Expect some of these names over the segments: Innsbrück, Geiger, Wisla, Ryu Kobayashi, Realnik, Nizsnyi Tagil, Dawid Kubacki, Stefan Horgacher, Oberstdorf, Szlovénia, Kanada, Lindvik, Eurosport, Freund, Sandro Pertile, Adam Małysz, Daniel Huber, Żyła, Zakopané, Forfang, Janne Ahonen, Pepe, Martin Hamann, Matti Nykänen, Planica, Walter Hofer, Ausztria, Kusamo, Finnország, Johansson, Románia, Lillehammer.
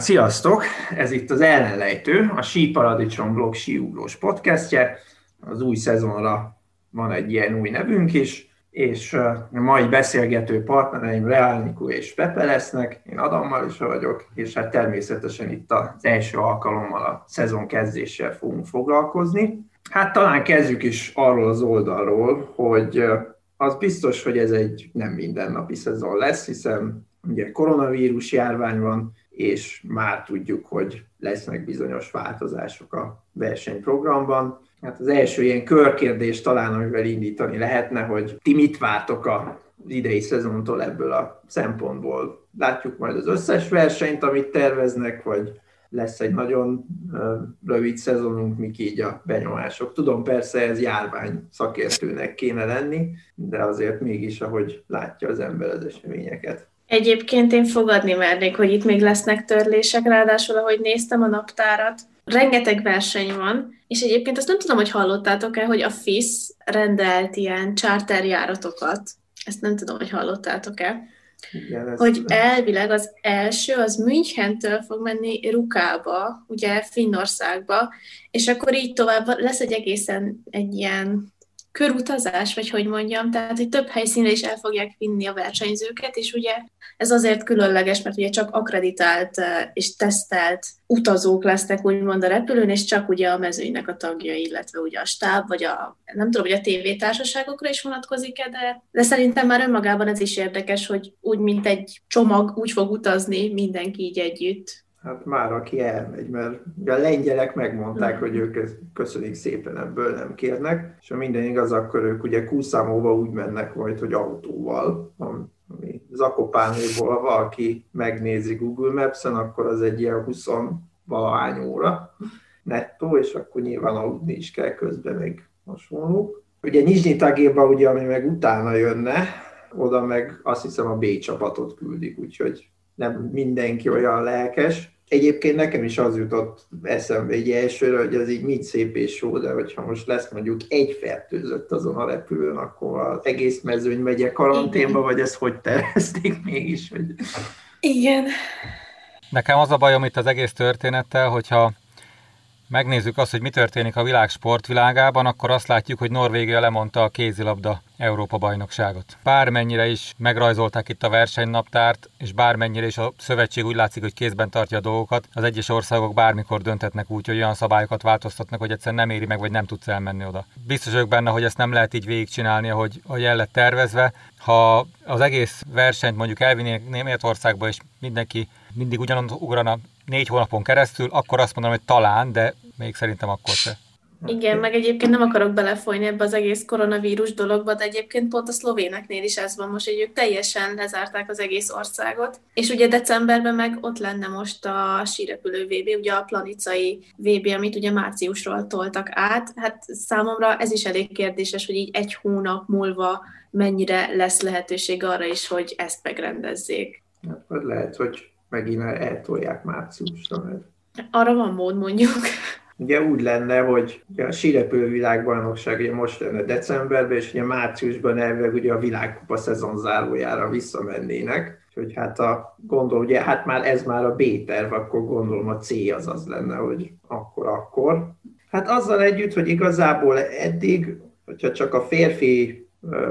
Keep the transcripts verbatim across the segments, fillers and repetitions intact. Sziasztok! Ez itt az ellenlejtő, a Sí Paradicsom blog síugrós podcastje. Az új szezonra van egy ilyen új nevünk is, és a mai beszélgető partnereim Realnik és Pepe lesznek, én Adam Małysz vagyok, és hát természetesen itt az első alkalommal a szezon kezdéssel fogunk foglalkozni. Hát talán kezdjük is arról az oldalról, hogy az biztos, hogy ez egy nem mindennapi szezon lesz, hiszen ugye koronavírus járvány van, és már tudjuk, hogy lesznek bizonyos változások a versenyprogramban. Hát az első ilyen körkérdés talán, amivel indítani lehetne, hogy ti mit vártok az idei szezontól ebből a szempontból? Látjuk majd az összes versenyt, amit terveznek, vagy lesz egy nagyon rövid szezonunk, mik így a benyomások? Tudom, persze ez járvány szakértőnek kéne lenni, de azért mégis, ahogy látja az ember az eseményeket. Egyébként én fogadni mernék, hogy itt még lesznek törlések, ráadásul ahogy néztem a naptárat, rengeteg verseny van, és egyébként azt nem tudom, hogy hallottátok-e, hogy a F I S rendelt ilyen charterjáratokat. Ezt nem tudom, hogy hallottátok-e. Igen, hogy elvileg az első, az Münchentől fog menni Rukába, ugye Finnországba, és akkor így tovább lesz egy egészen egy ilyen körutazás, vagy hogy mondjam, tehát hogy több helyszínre is el fogják vinni a versenyzőket, és ugye ez azért különleges, mert ugye csak akkreditált és tesztelt utazók lesznek úgymond a repülőn, és csak ugye a mezőnynek a tagja, illetve ugye a stáb, vagy a, nem tudom, hogy a tévétársaságokra is vonatkozik-e, de, de szerintem már önmagában ez is érdekes, hogy úgy, mint egy csomag, úgy fog utazni mindenki így együtt. Hát már aki elmegy, mert a lengyelek megmondták, hogy ők köszönik szépen, ebből nem kérnek, és ha minden igaz, akkor ők ugye Kusamóba úgy mennek majd, hogy autóval, ami Zakopánéból, ha valaki megnézi Google Maps-en, akkor az egy ilyen húsz-valahány óra nettó, és akkor nyilván aludni is kell közben, meg hasonlók. Ugye Nizsnyi Tagilba, ugye, ami meg utána jönne, oda meg azt hiszem a B csapatot küldik, úgyhogy nem mindenki olyan lelkes. Egyébként nekem is az jutott eszembe egy elsőre, hogy ez így mit szép és jó, de hogyha most lesz mondjuk egy fertőzött azon a repülőn, akkor az egész mezőny megye karanténba, vagy ezt hogy tervezték mégis? Hogy... Igen. Nekem az a bajom itt az egész történettel, hogyha megnézzük azt, hogy mi történik a világ sportvilágában, akkor azt látjuk, hogy Norvégia lemondta a kézilabda Európa-bajnokságot. Bármennyire is megrajzolták itt a versenynaptárt, és bármennyire is a szövetség úgy látszik, hogy kézben tartja a dolgokat, az egyes országok bármikor dönthetnek úgy, hogy olyan szabályokat változtatnak, hogy egyszerűen nem éri meg, vagy nem tudsz elmenni oda. Biztos vagyok benne, hogy ezt nem lehet így végigcsinálni, ahogy, ahogy el lett tervezve. Ha az egész versenyt mondjuk elvinnék Németországba, és mindenki mindig ugyanott ugrana négy hónapon keresztül, akkor azt mondom, hogy talán, de még szerintem akkor se. Igen, meg egyébként nem akarok belefolyni ebbe az egész koronavírus dologba, de egyébként pont a szlovéneknél is ez van most, hogy ők teljesen lezárták az egész országot, és ugye decemberben meg ott lenne most a sírepülő vé bé, ugye a planicai vé bé, amit ugye márciusról toltak át. Hát számomra ez is elég kérdéses, hogy így egy hónap múlva mennyire lesz lehetőség arra is, hogy ezt megrendezzék. Hát lehet, hogy megint eltolják márciusra. Mert... Arra van mód, mondjuk. Ugye úgy lenne, hogy a sírepülő világbajnokság ugye most lenne decemberben, és ugye márciusban elvileg ugye a világkupa szezon zárójára visszamennének. Úgyhogy hát a gondol, ugye hát már ez már a B-terv, akkor gondolom a C az az lenne, hogy akkor-akkor. Hát azzal együtt, hogy igazából eddig, hogyha csak a férfi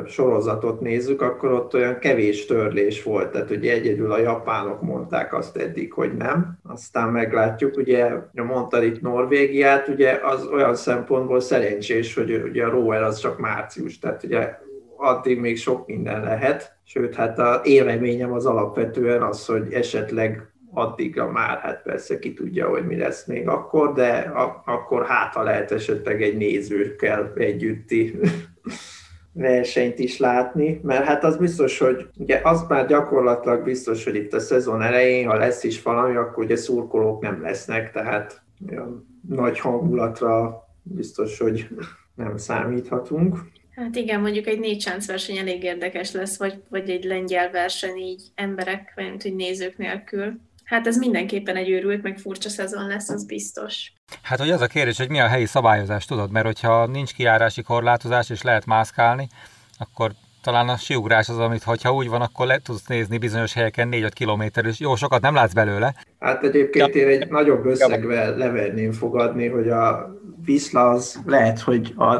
sorozatot nézzük, akkor ott olyan kevés törlés volt, tehát ugye egyedül a japánok mondták azt eddig, hogy nem. Aztán meglátjuk, ugye mondtad itt Norvégiát, ugye az olyan szempontból szerencsés, hogy ugye a Róla az csak március, tehát ugye addig még sok minden lehet, sőt hát a élményem az alapvetően az, hogy esetleg addigra már, hát persze ki tudja, hogy mi lesz még akkor, de a- akkor hát ha lehet esetleg egy nézőkkel együtti versenyt is látni, mert hát az biztos, hogy ugye az már gyakorlatilag biztos, hogy itt a szezon elején, ha lesz is valami, akkor ugye szurkolók nem lesznek, tehát olyan nagy hangulatra biztos, hogy nem számíthatunk. Hát igen, mondjuk egy négysánc verseny elég érdekes lesz, vagy, vagy egy lengyel verseny így emberek, vagy nem tudom, nézők nélkül. Hát ez mindenképpen egy őrült, meg furcsa szezon lesz, az biztos. Hát hogy az a kérdés, hogy mi a helyi szabályozás, tudod? Mert hogyha nincs kijárási korlátozás, és lehet mászkálni, akkor talán a siugrás az, amit ha úgy van, akkor le tudsz nézni bizonyos helyeken négy-öt kilométer, és jó, sokat nem látsz belőle. Hát egyébként én egy nagyobb összegvel leverném fogadni, hogy a Wisla az lehet, hogy a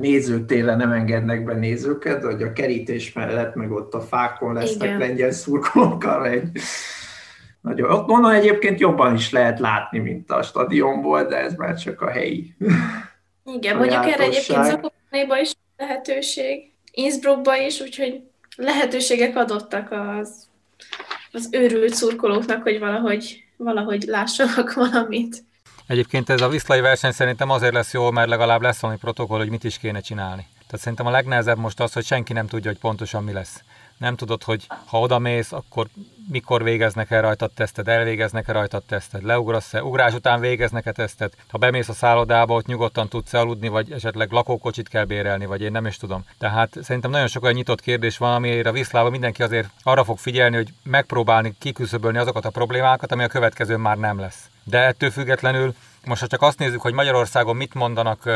nézőtérre nem engednek be nézőket, de hogy a kerítés mellett, meg ott a fákon lesznek igen. Lengyel szurkolókkal egy... Nagyon. Ott onnan egyébként jobban is lehet látni, mint a stadionból, de ez már csak a helyi. Igen, mondjuk erre egyébként Zakopanéban is lehetőség, Innsbruckban is, úgyhogy lehetőségek adottak az, az őrült szurkolóknak, hogy valahogy, valahogy lássanak valamit. Egyébként ez a viszlai verseny szerintem azért lesz jó, mert legalább lesz valami protokoll, hogy mit is kéne csinálni. Tehát szerintem a legnehezebb most az, hogy senki nem tudja, hogy pontosan mi lesz. Nem tudod, hogy ha odamész, akkor mikor végeznek el rajtad teszted, elvégeznek-e rajtad teszted, leugrasz-e, ugrás után végeznek-e teszted. Ha bemész a szállodába, ott nyugodtan tudsz aludni, vagy esetleg lakókocsit kell bérelni, vagy én nem is tudom. Tehát szerintem nagyon sok olyan nyitott kérdés van, amire a Wislában mindenki azért arra fog figyelni, hogy megpróbálni kiküszöbölni azokat a problémákat, ami a következőn már nem lesz. De ettől függetlenül most ha csak azt nézzük, hogy Magyarországon mit mondanak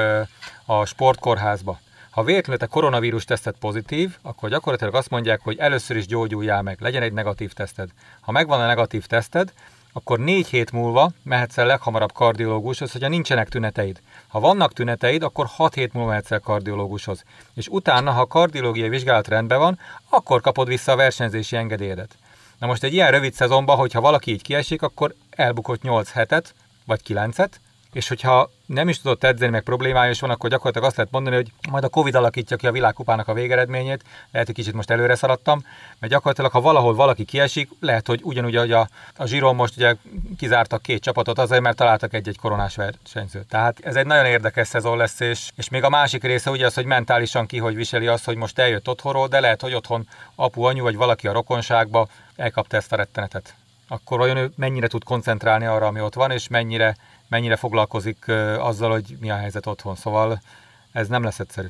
a sportkórházba. Ha véletlenül te koronavírus teszted pozitív, akkor gyakorlatilag azt mondják, hogy először is gyógyuljál meg, legyen egy negatív teszted. Ha megvan a negatív teszted, akkor négy hét múlva mehetsz el leghamarabb kardiológushoz, hogyha nincsenek tüneteid. Ha vannak tüneteid, akkor hat hét múlva mehetsz el kardiológushoz. És utána, ha a kardiológiai vizsgálat rendben van, akkor kapod vissza a versenyzési engedélyedet. Na most egy ilyen rövid szezonban, hogyha valaki így kiesik, akkor elbukott nyolc hetet, vagy kilencet, és hogyha nem is tudott edzeni, meg problémája is van, akkor gyakorlatilag azt lehet mondani, hogy majd a Covid alakítja ki a világkupának a végeredményét, lehet, hogy kicsit most előre szaladtam, mert gyakorlatilag, ha valahol valaki kiesik, lehet, hogy ugyanúgy, ahogy a, a zsíron most ugye kizártak két csapatot azért, mert találtak egy-egy koronás versenyzőt. Tehát ez egy nagyon érdekes szezon lesz, és, és még a másik része ugye az, hogy mentálisan ki, hogy viseli azt, hogy most eljött otthonról, de lehet, hogy otthon apu, anyu, vagy valaki a rokonságba elkapta ezt a rettenetet. Akkor vajon ő mennyire tud koncentrálni arra, ami ott van, és mennyire mennyire foglalkozik azzal, hogy mi a helyzet otthon. Szóval ez nem lesz egyszerű.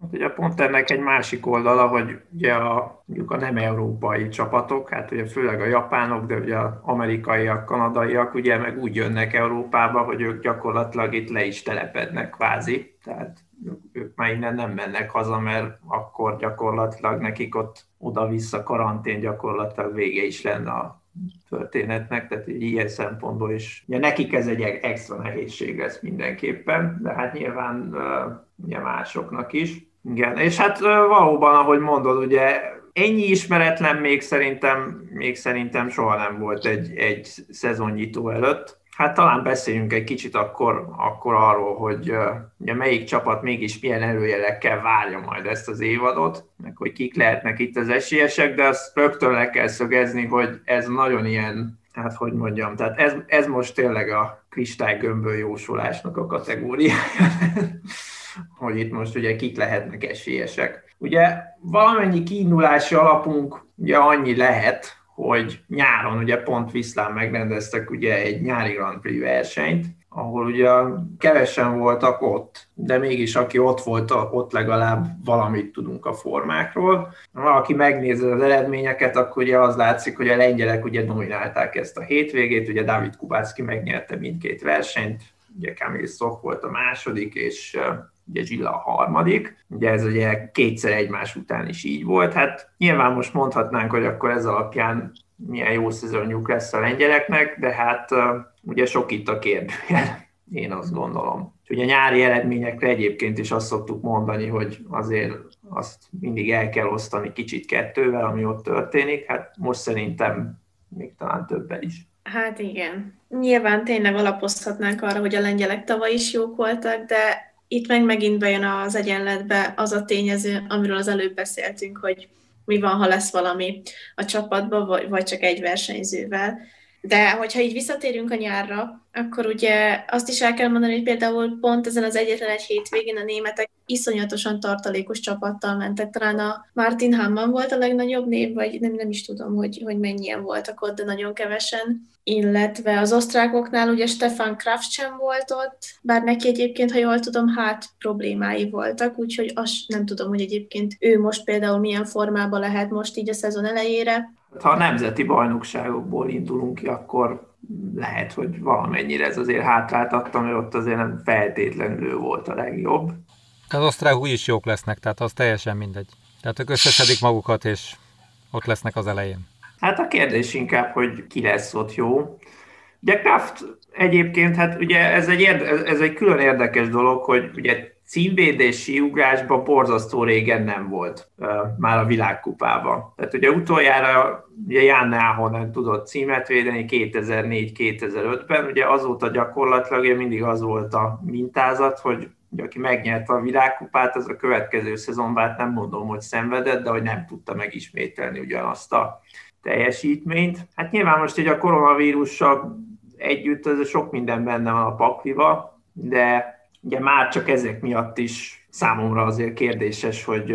Hát ugye pont ennek egy másik oldala, hogy ugye a, mondjuk a nem európai csapatok, hát ugye főleg a japánok, de ugye az amerikaiak, kanadaiak, ugye meg úgy jönnek Európába, hogy ők gyakorlatilag itt le is telepednek kvázi. Tehát ők már innen nem mennek haza, mert akkor gyakorlatilag nekik ott oda-vissza karantén gyakorlatilag vége is lenne a történetnek, tehát ilyen szempontból is. Ugye nekik ez egy extra nehézség lesz mindenképpen, de hát nyilván ugye másoknak is. Igen, és hát valóban, ahogy mondod, ugye ennyi ismeretlen még szerintem, még szerintem soha nem volt egy, egy szezonnyitó előtt. Hát talán beszéljünk egy kicsit akkor, akkor arról, hogy ugye melyik csapat mégis milyen előjelekkel várja majd ezt az évadot, meg hogy kik lehetnek itt az esélyesek, de azt rögtön le kell szögezni, hogy ez nagyon ilyen, hát hogy mondjam, tehát ez, ez most tényleg a kristálygömböl jósolásnak a kategóriája, hogy itt most ugye kik lehetnek esélyesek. Ugye valamennyi kiindulási alapunk ugye annyi lehet, hogy nyáron ugye pont Wislán megrendeztek ugye egy nyári Grand Prix versenyt, ahol ugye kevesen voltak ott, de mégis aki ott volt, ott legalább valamit tudunk a formákról. Ha aki megnézi az eredményeket, akkor ugye az látszik, hogy a lengyelek ugye dominálták ezt a hétvégét, ugye Dawid Kubacki megnyerte mindkét versenyt, ugye Kamil Stoch volt a második, és ugye Żyła a harmadik, ugye ez ugye kétszer egymás után is így volt, hát nyilván most mondhatnánk, hogy akkor ez alapján milyen jó szezonjuk lesz a lengyeleknek, de hát ugye sok itt a kérdőjel, én azt gondolom. És ugye a nyári eredményekre egyébként is azt szoktuk mondani, hogy azért azt mindig el kell osztani kicsit kettővel, ami ott történik, hát most szerintem még talán többel is. Hát igen. Nyilván tényleg alapozhatnánk arra, hogy a lengyelek tavaly is jók voltak, de itt meg megint bejön az egyenletbe az a tényező, amiről az előbb beszéltünk, hogy mi van, ha lesz valami a csapatban, vagy csak egy versenyzővel. De hogyha így visszatérünk a nyárra, akkor ugye azt is el kell mondani, hogy például pont ezen az egyetlen egy hétvégén a németek iszonyatosan tartalékos csapattal mentek. Talán a Martin Hamann volt a legnagyobb név, vagy nem, nem is tudom, hogy, hogy mennyien voltak ott, de nagyon kevesen. Illetve az osztrákoknál ugye Stefan Kraft sem volt ott, bár neki egyébként, ha jól tudom, hát problémái voltak, úgyhogy azt nem tudom, hogy egyébként ő most például milyen formában lehet most így a szezon elejére. Ha a nemzeti bajnokságokból indulunk ki, akkor lehet, hogy valamennyire ez azért hátrát adtam, hogy ott azért nem feltétlenül ő volt a legjobb. Az osztrák új is jók lesznek, tehát az teljesen mindegy. Tehát ők összeszedik magukat, és ott lesznek az elején. Hát a kérdés inkább, hogy ki lesz ott jó. Ugye Kraft egyébként, hát ugye ez egy, érde, ez egy külön érdekes dolog, hogy ugye címvédési ugrásban borzasztó régen nem volt, uh, már a világkupában. Tehát ugye utoljára ugye Janne Ahonen tudott címet védeni kétezer-négy kétezer-ötben, ugye azóta gyakorlatilag ugye mindig az volt a mintázat, hogy ugye aki megnyerte a világkupát, az a következő szezonban nem mondom, hogy szenvedett, de hogy nem tudta megismételni ugyanazt a teljesítményt. Hát nyilván most így a koronavírussal együtt az sok minden benne van a pakliba, de ugye már csak ezek miatt is számomra azért kérdéses, hogy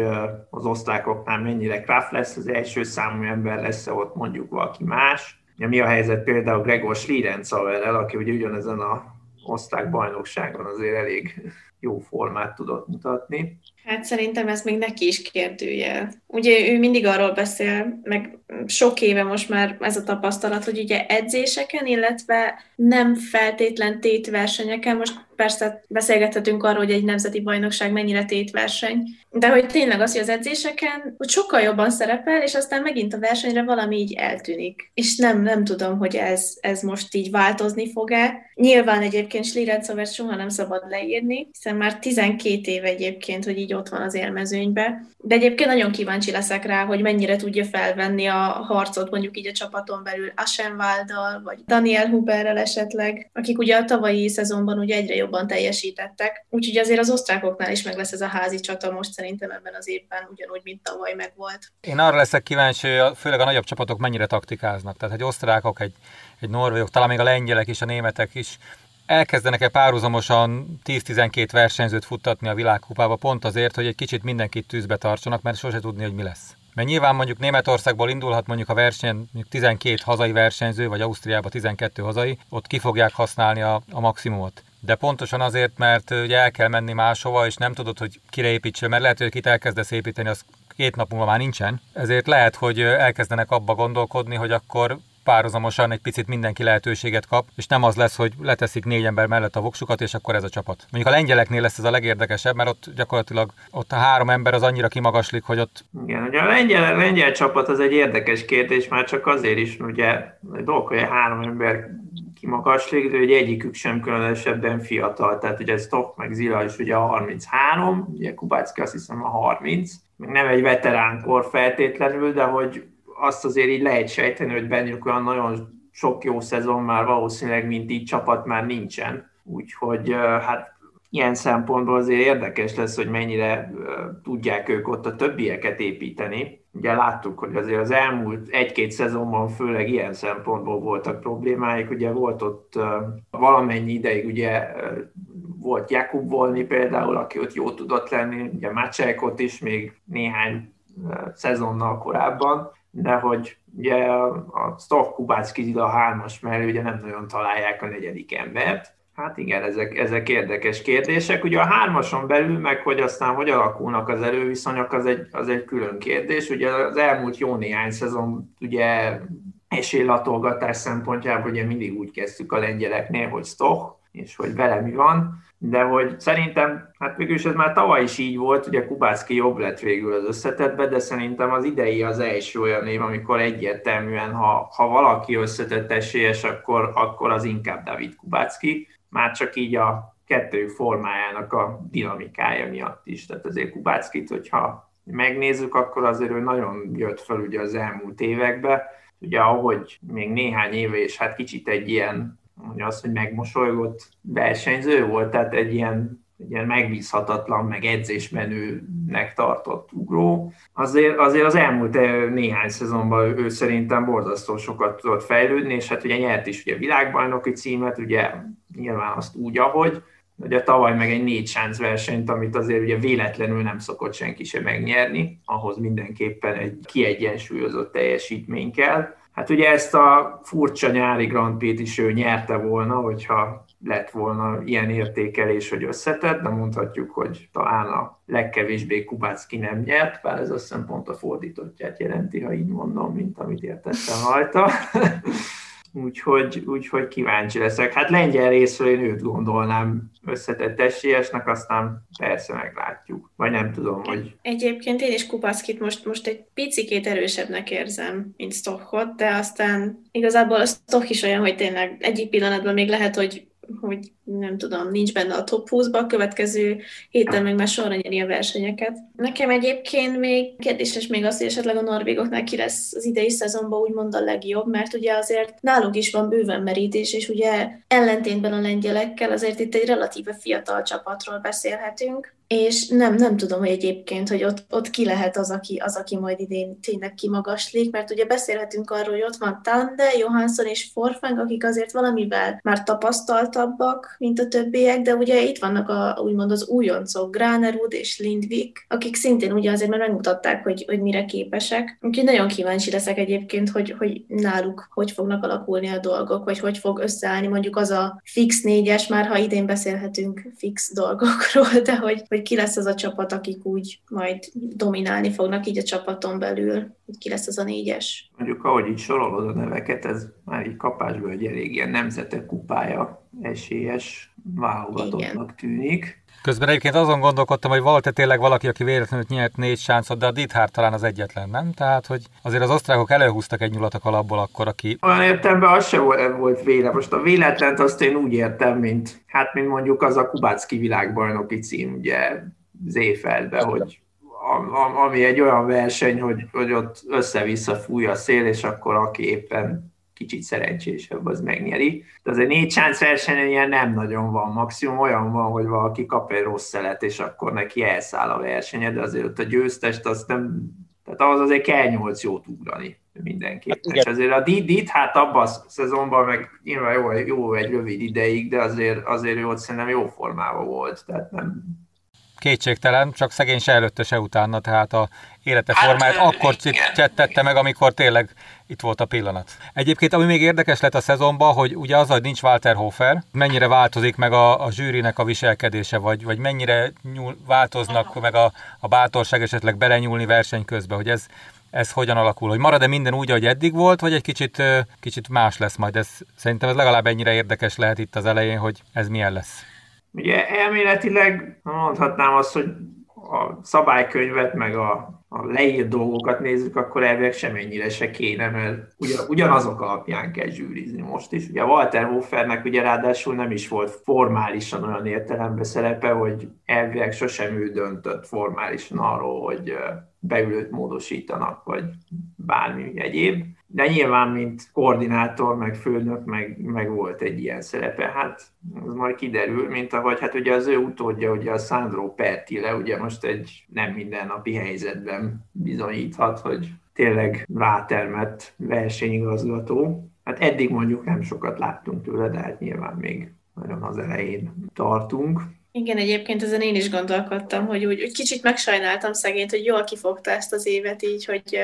az osztrákoknál mennyire Kraft lesz, az első számú ember lesz-e ott mondjuk valaki más. Ugye mi a helyzet például Gregor Schlierenzauerrel, aki ugye ugyanezen az osztrák bajnokságon azért elég jó formát tudott mutatni. Hát szerintem ez még neki is kérdőjel. Ugye ő mindig arról beszél, meg sok éve most már ez a tapasztalat, hogy ugye edzéseken, illetve nem feltétlen tétversenyeken, most persze beszélgethetünk arról, hogy egy nemzeti bajnokság mennyire tétverseny, de hogy tényleg az, hogy az edzéseken hogy sokkal jobban szerepel, és aztán megint a versenyre valami így eltűnik. És nem, nem tudom, hogy ez, ez most így változni fog-e. Nyilván egyébként Schlierenzauert soha nem szabad leírni, hiszen már tizenkét éve egyébként, hogy így ott van az élmezőnybe. De egyébként nagyon kíváncsi leszek rá, hogy mennyire tudja felvenni a harcot mondjuk így a csapaton belül Aschenwalddal, vagy Daniel Huberrel esetleg, akik ugye a tavalyi szezonban ugye egyre jobban teljesítettek. Úgyhogy azért az osztrákoknál is meg lesz ez a házi csata most szerintem ebben az évben, ugyanúgy, mint tavaly megvolt. Én arra leszek kíváncsi, főleg a nagyobb csapatok mennyire taktikáznak. Tehát egy osztrákok, egy, egy norvégok, talán még a lengyelek is, a németek is, elkezdenek-e párhuzamosan tíz-tizenkét versenyzőt futtatni a világkupába pont azért, hogy egy kicsit mindenkit tűzbe tartsanak, mert sose tudni, hogy mi lesz. Mert nyilván mondjuk Németországból indulhat mondjuk a verseny, mondjuk tizenkét hazai versenyző, vagy Ausztriába tizenkét hazai, ott ki fogják használni a, a maximumot. De pontosan azért, mert ugye el kell menni máshova, és nem tudod, hogy kire építsél, mert lehet, hogy akit elkezdesz építeni, az két nap múlva már nincsen. Ezért lehet, hogy elkezdenek abba gondolkodni, hogy akkor párhuzamosan egy picit mindenki lehetőséget kap, és nem az lesz, hogy leteszik négy ember mellett a voksukat, és akkor ez a csapat. Mondjuk a lengyeleknél lesz ez a legérdekesebb, mert ott gyakorlatilag ott a három ember az annyira kimagaslik, hogy ott... Igen, ugye a lengyel, lengyel csapat az egy érdekes kérdés, már csak azért is, ugye dolog, hogy három ember kimagaslik, de ugye egyikük sem különösebben fiatal, tehát ugye Stoch meg Żyła is ugye a harminchárom, ugye Kubacki azt hiszem a harminc, még nem egy veteránkor feltétlenül, de hogy azt azért így lehet sejteni, hogy bennük olyan nagyon sok jó szezon már valószínűleg, mint így csapat már nincsen. Úgyhogy hát ilyen szempontból azért érdekes lesz, hogy mennyire tudják ők ott a többieket építeni. Ugye láttuk, hogy azért az elmúlt egy-két szezonban főleg ilyen szempontból voltak problémáik. Ugye volt ott valamennyi ideig, ugye volt Jakub Volni például, aki ott jó tudott lenni, ugye Macsekot is még néhány szezonnal korábban, de hogy ugye a Stoch Kubacki a hármas mellé ugye nem nagyon találják a negyedik embert. Hát igen, ezek, ezek érdekes kérdések. Ugye a hármason belül meg, hogy aztán hogy alakulnak az erőviszonyok, az egy, az egy külön kérdés. Ugye az elmúlt jó néhány szezon ugye esélylatolgatás szempontjából ugye mindig úgy kezdtük a lengyeleknél, hogy Stoch, és hogy vele mi van, de hogy szerintem, hát mégis ez már tavaly is így volt, ugye Kubacki jobb lett végül az összetettben, de szerintem az idei az első olyan év, amikor egyértelműen, ha, ha valaki összetett esélyes, akkor, akkor az inkább Dawid Kubacki, már csak így a kettőjük formájának a dinamikája miatt is. Tehát azért Kubackit, hogyha megnézzük, akkor azért ő nagyon jött fel ugye az elmúlt években, ugye ahogy még néhány éve, és hát kicsit egy ilyen, mondja azt, hogy megmosolygott versenyző volt, tehát egy ilyen, egy ilyen megbízhatatlan, meg edzésmenőnek tartott ugró. Azért, azért az elmúlt néhány szezonban ő, ő szerintem borzasztó sokat tudott fejlődni, és hát ugye nyert is ugye világbajnoki címet, ugye nyilván azt úgy, ahogy, ugye tavaly meg egy négy sánc versenyt, amit azért ugye véletlenül nem szokott senki sem megnyerni, ahhoz mindenképpen egy kiegyensúlyozott teljesítmény kell. Hát ugye ezt a furcsa nyári Grand Prix-t is ő nyerte volna, hogyha lett volna ilyen értékelés, hogy összetett, de mondhatjuk, hogy talán a legkevésbé Kubacki nem nyert, bár ez azt hiszem pont a fordítottját jelenti, ha így mondom, mint amit értettem rajta. Úgyhogy, úgyhogy kíváncsi leszek. Hát lengyel részről én őt gondolnám összetett esélyesnek, aztán persze meglátjuk. Vagy nem tudom, hogy... Egyébként én is Kubackit most, most egy picikét erősebbnek érzem, mint Stochot, de aztán igazából a Stoch is olyan, hogy tényleg egyik pillanatban még lehet, hogy, hogy nem tudom, nincs benne a top húszba, a következő héten meg már sorra nyeri a versenyeket. Nekem egyébként még kérdéses még az, hogy esetleg a norvégoknál ki lesz az idei szezonban úgymond a legjobb, mert ugye azért náluk is van bőven merítés, és ugye ellentétben a lengyelekkel azért itt egy relatíve fiatal csapatról beszélhetünk, és nem, nem tudom egyébként, hogy ott, ott ki lehet az aki, az, aki majd idén tényleg kimagaslik, mert ugye beszélhetünk arról, hogy ott van Tande, Johansson és Forfang, akik azért valamivel már tapasztaltabbak, mint a többiek, de ugye itt vannak a, úgymond az újoncok, Granerud és Lindvik, akik szintén ugye azért már megmutatták, hogy, hogy mire képesek. Úgyhogy nagyon kíváncsi leszek egyébként, hogy, hogy náluk hogy fognak alakulni a dolgok, vagy hogy fog összeállni mondjuk az a fix négyes, már ha idén beszélhetünk fix dolgokról, de hogy, hogy ki lesz az a csapat, akik úgy majd dominálni fognak így a csapaton belül, hogy ki lesz az a négyes. Mondjuk ahogy így sorolod a neveket, ez már így kapásból egy elég ilyen nemzetek kupája esélyes válogatottnak tűnik. Közben egyébként azon gondolkodtam, hogy volt-e tényleg valaki, aki véletlenül nyert négy sáncot, de a Dithár talán az egyetlen, nem? Tehát, hogy azért az osztrákok előhúztak egy nyulatak alapból akkor, aki... Olyan értelemben az sem volt véle. Most a véletlent azt én úgy értem, mint, hát, mint mondjuk az a Kubacki világbajnoki cím, ugye, Zéfeldbe, hogy ami egy olyan verseny, hogy, hogy ott össze-vissza fúj a szél, és akkor aki éppen kicsit szerencsésebb, az megnyeri. De az egy négy sánc versenyen ilyen nem nagyon van. Maximum olyan van, hogy valaki kap egy rossz szelet, és akkor neki elszáll a versenye, de azért ott a győztest azt nem... Tehát ahhoz azért kell nyolc jót ugrani mindenképpen. Hát, és azért a Didit, hát abban a szezonban meg nyilván jó, jó egy rövid ideig, de azért, azért ott szerintem jó formában volt. Tehát nem... Kétségtelen, csak szegény se előtte, se utána, tehát a élete formáját hát, akkor csettette meg, amikor tényleg itt volt a pillanat. Egyébként, ami még érdekes lett a szezonban, hogy ugye az, hogy nincs Walter Hofer, mennyire változik meg a, a zsűrinek a viselkedése, vagy, vagy mennyire nyúl, változnak meg a, a bátorság esetleg belenyúlni verseny közben, hogy ez, ez hogyan alakul, hogy marad-e minden úgy, ahogy eddig volt, vagy egy kicsit, kicsit más lesz majd. Ez, szerintem ez legalább ennyire érdekes lehet itt az elején, hogy ez milyen lesz. Ugye elméletileg mondhatnám azt, hogy a szabálykönyvet, meg a, a leírt dolgokat nézzük, akkor elvileg semennyire se kéne, mert ugyan, ugyanazok alapján kell zsűrizni most is. Ugye Walter Hofernek ugye ráadásul nem is volt formálisan olyan értelemben szerepe, hogy elvileg sosem ő döntött formálisan arról, hogy beülőt módosítanak, vagy bármi egyéb. De nyilván, mint koordinátor, meg főnök, meg, meg volt egy ilyen szerepe. Hát az majd kiderül, mint ahogy hát ugye az ő utódja, ugye a Sandro Pertile, ugye most egy nem mindennapi helyzetben bizonyíthat, hogy tényleg rátermett versenyigazgató. Hát eddig mondjuk nem sokat láttunk tőle, de hát nyilván még nagyon az elején tartunk. Igen, egyébként ezen én is gondolkodtam, hogy úgy, úgy kicsit megsajnáltam szegényt, hogy jól kifogta ezt az évet így, hogy...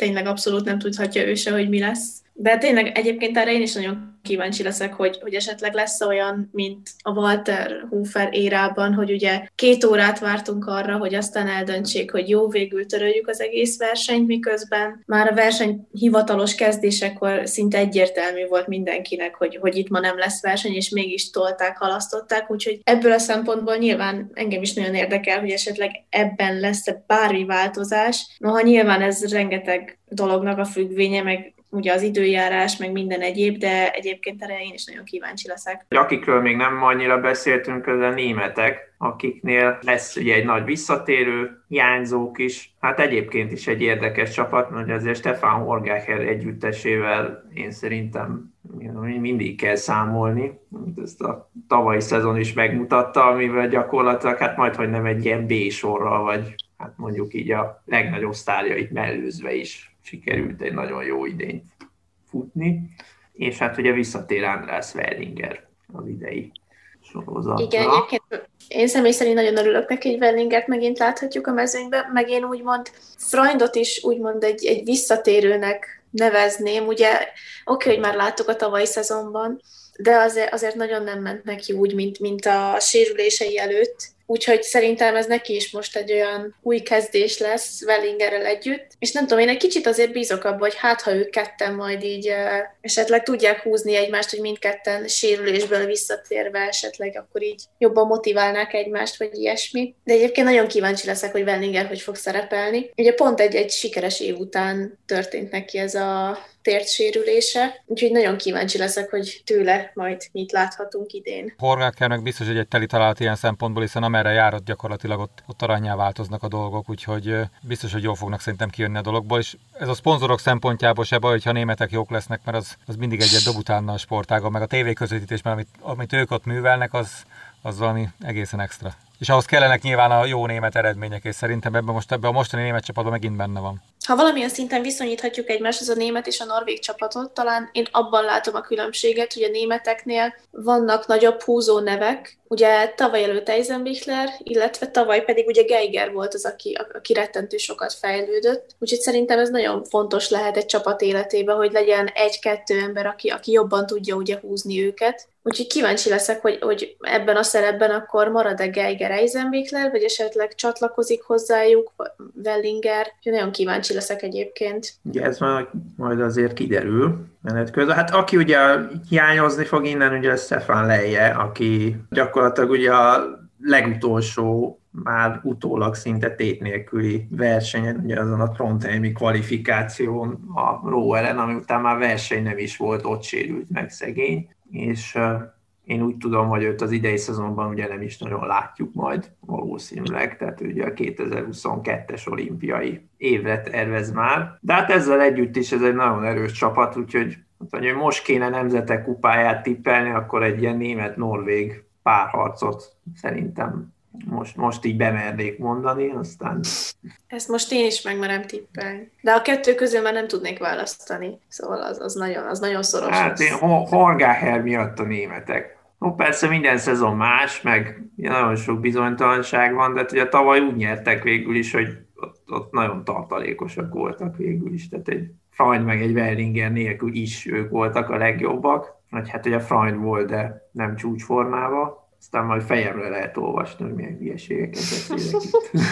tényleg abszolút nem tudhatja ő se, hogy mi lesz. De tényleg egyébként erre én is nagyon kíváncsi leszek, hogy, hogy esetleg lesz olyan, mint a Walter Hofer érában, hogy ugye két órát vártunk arra, hogy aztán eldöntsék, hogy jó, végül töröljük az egész versenyt, miközben már a verseny hivatalos kezdésekor szinte egyértelmű volt mindenkinek, hogy, hogy itt ma nem lesz verseny, és mégis tolták, halasztották, úgyhogy ebből a szempontból nyilván engem is nagyon érdekel, hogy esetleg ebben lesz-e bármi változás. Noha nyilván ez rengeteg dolognak a függvénye, meg ugye az időjárás, meg minden egyéb, de egyébként erre én is nagyon kíváncsi leszek. Akikről még nem annyira beszéltünk, az a németek, akiknél lesz ugye egy nagy visszatérő, hiányzók is. Hát egyébként is egy érdekes csapat, mert azért Stefan Horgacher együttesével én szerintem mindig kell számolni. Ezt a tavalyi szezon is megmutatta, amivel gyakorlatilag hát majdhogy nem egy ilyen B-sorral, vagy hát mondjuk így a legnagyobb sztárjait mellőzve is sikerült egy nagyon jó idényt futni, és hát ugye visszatér András Wehringer az idei sorozatra. Igen, egyébként én személy szerint nagyon örülök neki, hogy Wellingert megint láthatjuk a mezőnyben, meg én úgymond Freundot is úgymond egy, egy visszatérőnek nevezném, ugye oké, hogy már láttuk a tavalyi szezonban, de azért, azért nagyon nem ment neki úgy, mint, mint a sérülései előtt. Úgyhogy szerintem ez neki is most egy olyan új kezdés lesz Wellingerrel együtt. És nem tudom, én egy kicsit azért bízok abban, hogy hát, ha ők ketten majd így esetleg tudják húzni egymást, hogy mindketten sérülésből visszatérve esetleg akkor így jobban motiválnák egymást, vagy ilyesmi. De egyébként nagyon kíváncsi leszek, hogy Wellinger hogy fog szerepelni. Ugye pont egy-egy sikeres év után történt neki ez a térdsérülése, úgyhogy nagyon kíváncsi leszek, hogy tőle majd mit láthatunk idén. Horváthjának biztos, hogy egy teli talált ilyen szempontból, hiszen amerre járott gyakorlatilag ott, ott aranyjá változnak a dolgok, úgyhogy biztos, hogy jól fognak szerintem kijönni a dologból, és ez a szponzorok szempontjából se baj, hogyha németek jók lesznek, mert az, az mindig egyet dob utána a sportágon, meg a tévéközvetítés, mert amit, amit ők ott művelnek, az, az valami egészen extra. És ahhoz kellenek nyilván a jó német eredmények, és szerintem ebben most ebben a mostani német csapatban megint benne van. Ha valamilyen szinten viszonyíthatjuk egymáshoz a német és a norvég csapatot, talán én abban látom a különbséget, hogy a németeknél vannak nagyobb húzó nevek. Ugye tavaly előtt Eisenbichler, illetve tavaly pedig ugye Geiger volt az, aki, aki rettentő sokat fejlődött. Úgyhogy szerintem ez nagyon fontos lehet egy csapat életében, hogy legyen egy-kettő ember, aki, aki jobban tudja ugye húzni őket. Úgyhogy kíváncsi leszek, hogy, hogy ebben a szerepben akkor marad-e Geiger Eisenbichler, vagy esetleg csatlakozik hozzájuk Wellinger. Úgyhogy nagyon kíváncsi leszek egyébként. Ugye ez majd, majd azért kiderül menet közben. Hát aki ugye hiányozni fog innen, ugye Stefan Leje, aki gyakorlatilag ugye a legutolsó, már utólag szinte tét nélküli versenyen, ugye azon a trondheimi kvalifikáción a Róelen, ami után már verseny nem is volt, ott sérült meg szegény, és én úgy tudom, hogy őt az idei szezonban ugye nem is nagyon látjuk majd valószínűleg, tehát ugye a kétezer-huszonkettes olimpiai évre tervez már. De hát ezzel együtt is ez egy nagyon erős csapat, úgyhogy hogy most kéne nemzetek kupáját tippelni, akkor egy ilyen német-norvég párharcot szerintem most, most így bemernék mondani, aztán... Ezt most én is megmerem tippelni. De a kettő közül már nem tudnék választani. Szóval az, az, nagyon, az nagyon szoros. Hát én Horgáher miatt a németek. No, persze minden szezon más, meg nagyon sok bizonytalanság van, de ugye tavaly úgy nyertek végül is, hogy ott, ott nagyon tartalékosak voltak végül is. Tehát egy Freund meg egy Wellinger nélkül is ők voltak a legjobbak. Vagy hát ugye Freund volt, de nem csúcsformában. Aztán majd fejemre lehet olvasni, hogy milyen hülyeségeket beszélek itt.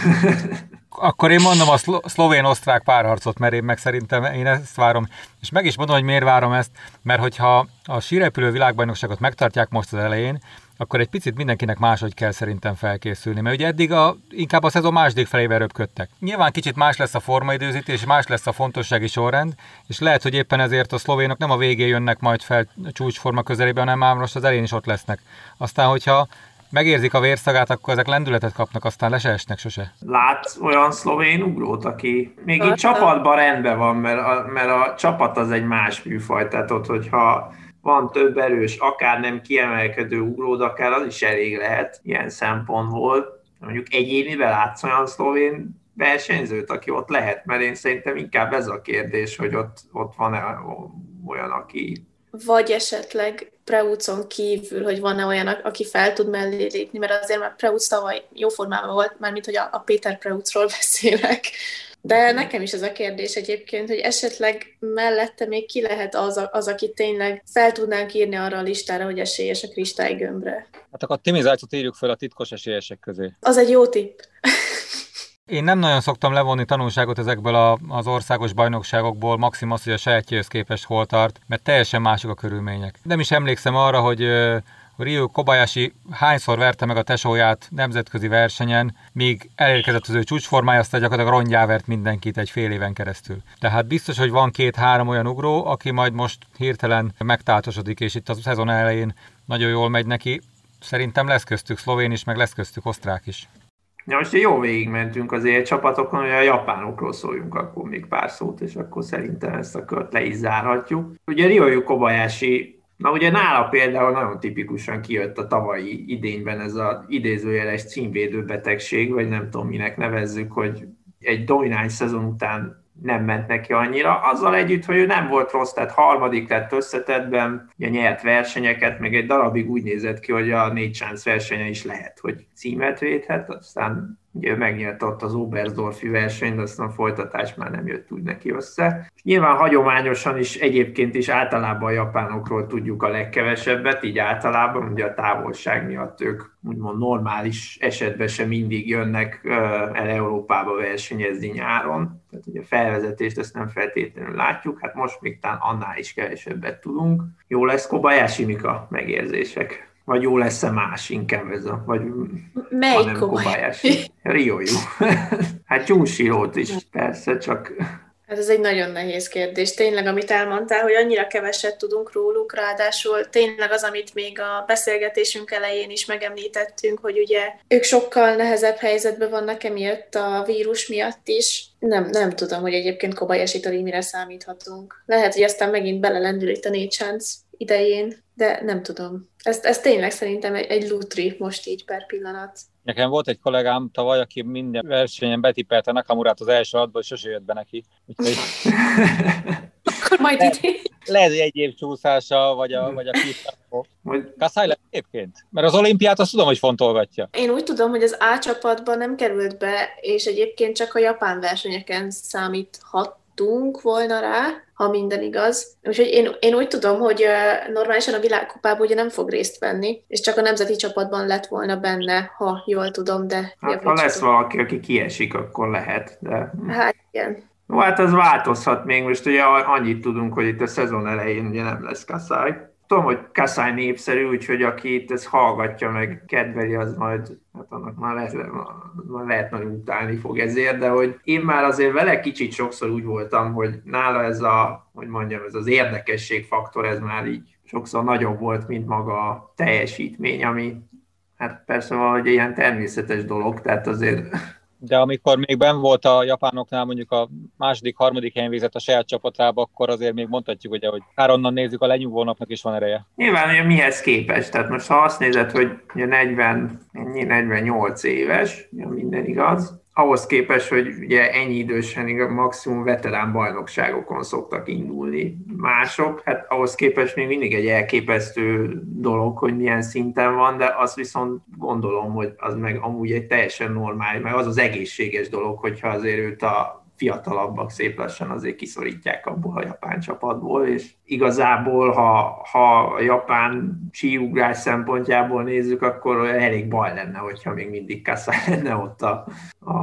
Akkor én mondom a szlo- szlovén-osztrák párharcot, mert én meg szerintem én ezt várom. És meg is mondom, hogy miért várom ezt, mert hogyha a sírepülő világbajnokságot megtartják most az elején, akkor egy picit mindenkinek máshogy kell szerintem felkészülni, mert ugye eddig a, inkább a szezon második felével röpködtek. Nyilván kicsit más lesz a formaidőzítés, más lesz a fontossági sorrend, és lehet, hogy éppen ezért a szlovénok nem a végén jönnek majd fel csúcsforma közelében, hanem már most az elén is ott lesznek. Aztán, hogyha megérzik a vérszagát, akkor ezek lendületet kapnak, aztán le se esnek sose. Látsz olyan szlovén ugrót, aki még itt csapatban rendben van, mert a, mert a csapat az egy más műfaj, tehát ott, hogyha van több erős, akár nem kiemelkedő ugród, akár az is elég lehet ilyen szempontból. Mondjuk egyénivel látsz olyan szlovén versenyzőt, aki ott lehet, mert én szerintem inkább ez a kérdés, hogy ott, ott van-e olyan, aki... Vagy esetleg Preutzon kívül, hogy van-e olyan, aki fel tud mellé lépni, mert azért már Preutz tavaly jó formában volt, mármint, hogy a Péter Preutzról beszélek. De nekem is ez a kérdés egyébként, hogy esetleg mellette még ki lehet az, az aki tényleg fel tudnánk írni arra a listára, hogy esélyes a kristálygömbre. Hát akkor a Timizájcot írjuk fel a titkos esélyesek közé. Az egy jó tipp. Én nem nagyon szoktam levonni tanulságot ezekből a, az országos bajnokságokból, maximum az, hogy a sajátjéhez képest hol tart, mert teljesen mások a körülmények. Nem is emlékszem arra, hogy Ryu Kobayashi hányszor verte meg a tesóját nemzetközi versenyen, míg elérkezett az ő csúcsformája, aztán gyakorlatilag rongyá vert mindenkit egy fél éven keresztül. Tehát biztos, hogy van két-három olyan ugró, aki majd most hirtelen megtáltosodik, és itt a szezon elején nagyon jól megy neki. Szerintem lesz köztük szlovén is, meg lesz köztük osztrák is. Ja, most jó végigmentünk azért csapatokon, hogy a japánokról szóljunk akkor még pár szót, és akkor szerintem ezt a kört le is zárhatjuk. Ugye Ryu Kobayashi, na ugye nála például nagyon tipikusan kijött a tavalyi idényben ez az idézőjeles címvédő betegség, vagy nem tudom minek nevezzük, hogy egy domináns szezon után nem ment neki annyira, azzal együtt, hogy ő nem volt rossz, tehát harmadik lett összetettben, ugye nyert versenyeket, meg egy darabig úgy nézett ki, hogy a négy chance versenye is lehet, hogy címet védhet, aztán Ugye ő megnyerte ott az Oberstdorfi versenyt, de aztán a folytatás már nem jött úgy neki össze. Nyilván hagyományosan is egyébként is általában a japánokról tudjuk a legkevesebbet, így általában ugye a távolság miatt ők úgymond normális esetben sem mindig jönnek el Európába versenyezni nyáron. Tehát ugye a felvezetést ezt nem feltétlenül látjuk, hát most még talán annál is kevesebbet tudunk. Jó lesz Kobayashi, mik a megérzések? Vagy jó lesz-e más, inkább ez a... Vagy, melyik Kobayashi? Ryu. Hát Jósirót is, persze, csak... Hát ez egy nagyon nehéz kérdés. Tényleg, amit elmondtál, hogy annyira keveset tudunk róluk, ráadásul tényleg az, amit még a beszélgetésünk elején is megemlítettünk, hogy ugye ők sokkal nehezebb helyzetben vannak emiatt a vírus miatt is. Nem, nem tudom, hogy egyébként Kobayashitól így mire számíthatunk. Lehet, hogy aztán megint belelendül itt a négy sánc idején, de nem tudom. Ez, ez tényleg szerintem egy, egy lútri most így per pillanat. Nekem volt egy kollégám tavaly, aki minden versenyen betippelte Nakamurát az első adból, és sose jött be neki. Úgyhogy... Akkor majd idén. Lehet, hogy egy év csúszása, vagy a, vagy a kislápok. Kasai lesz egyébként? Mert az olimpiát azt tudom, hogy fontolgatja. Én úgy tudom, hogy az A csapatban nem került be, és egyébként csak a japán versenyeken számíthat volna rá, ha minden igaz. Úgyhogy én, én úgy tudom, hogy normálisan a világkupában ugye nem fog részt venni, és csak a nemzeti csapatban lett volna benne, ha jól tudom, de... Hát, ha lesz tudom. Valaki, aki kiesik, akkor lehet, de... Hát igen. No, hát ez változhat még most, ugye annyit tudunk, hogy itt a szezon elején ugye nem lesz Kasai. Tudom, hogy Kasai népszerű, úgyhogy aki itt ezt hallgatja, meg kedveli, az majd, hát annak már lehet, már lehet nagyon utálni fog ezért, de hogy én már azért vele kicsit sokszor úgy voltam, hogy nála ez a, hogy mondjam, ez az érdekességfaktor, ez már így sokszor nagyobb volt, mint maga a teljesítmény, ami hát persze valahogy ilyen természetes dolog, tehát azért... De amikor még benn volt a japánoknál, mondjuk a második, harmadik helyen végzett a saját csapatába, akkor azért még mondhatjuk, ugye, hogy háronnan nézzük, a lenyugvónapnak is van ereje. Nyilván, hogy mihez képest. Tehát most ha azt nézed, hogy negyven, negyvennyolc éves, minden igaz, ahhoz képest, hogy ugye ennyi idősen maximum veterán bajnokságokon szoktak indulni mások, hát ahhoz képest még mindig egy elképesztő dolog, hogy milyen szinten van, de azt viszont gondolom, hogy az meg amúgy egy teljesen normális, meg az az egészséges dolog, hogyha azért őt a fiatalabbak szép lassan azért kiszorítják abból a japán csapatból, és igazából, ha, ha a japán síugrás szempontjából nézzük, akkor elég baj lenne, hogyha még mindig Kasai lenne ott, a, a,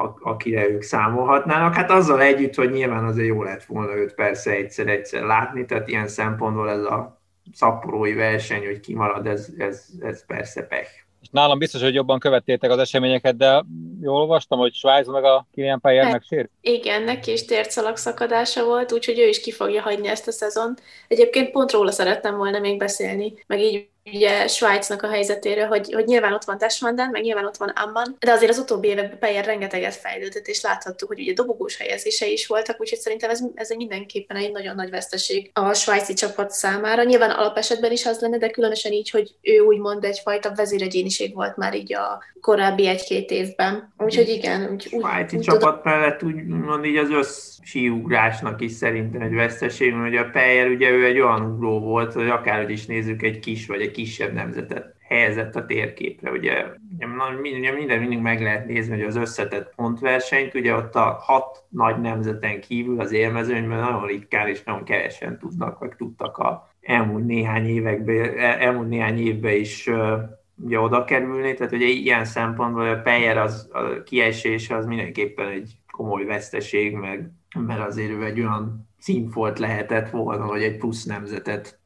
a, akire ők számolhatnának. Hát azzal együtt, hogy nyilván azért jó lett volna őt persze egyszer-egyszer látni, tehát ilyen szempontból ez a szapporói verseny, hogy kimarad, ez, ez, ez persze pech. És nálam biztos, hogy jobban követtétek az eseményeket, de jól olvastam, hogy Svájc meg a Killian Peier megsérült. Igen, neki is tércalagszakadása volt, úgyhogy ő is ki fogja hagyni ezt a szezon. Egyébként pont róla szerettem volna még beszélni, meg így ugye Svájcnak a helyzetéről, hogy, hogy nyilván ott van Testmanden, meg nyilván ott van Amman, de azért az utóbbi években Peier rengeteget fejlődött, és láthattuk, hogy ugye dobogós helyezései is voltak, úgyhogy szerintem ez, ez mindenképpen egy nagyon nagy veszteség a svájci csapat számára. Nyilván alapesetben is az lenne, de különösen így, hogy ő úgymond egyfajta vezéregyéniség volt már így a korábbi egy-két évben. Úgyhogy igen. Úgy, úgy, svájci úgy csapat tudom... mellett úgymond így az összsíugrásnak is szerintem egy veszteség, hogy a Peier ugye ő egy olyan ugró volt, hogy akárhogy is nézzük, egy kis vagy egy kisebb nemzetet helyezett a térképre. Ugye, ugye minden mindig meg lehet nézni, hogy az összetett pontversenyt, ugye ott a hat nagy nemzeten kívül az élmezőnyben nagyon ritkán és nagyon kevesen tudnak, vagy tudtak a elmúlt néhány években, elmúlt néhány évben is ugye oda kerülni, tehát ugye ilyen szempontból a Peier az a kiesése az mindenképpen egy komoly veszteség, meg, mert azért ő egy olyan színfolt lehetett volna, hogy egy plusz nemzetet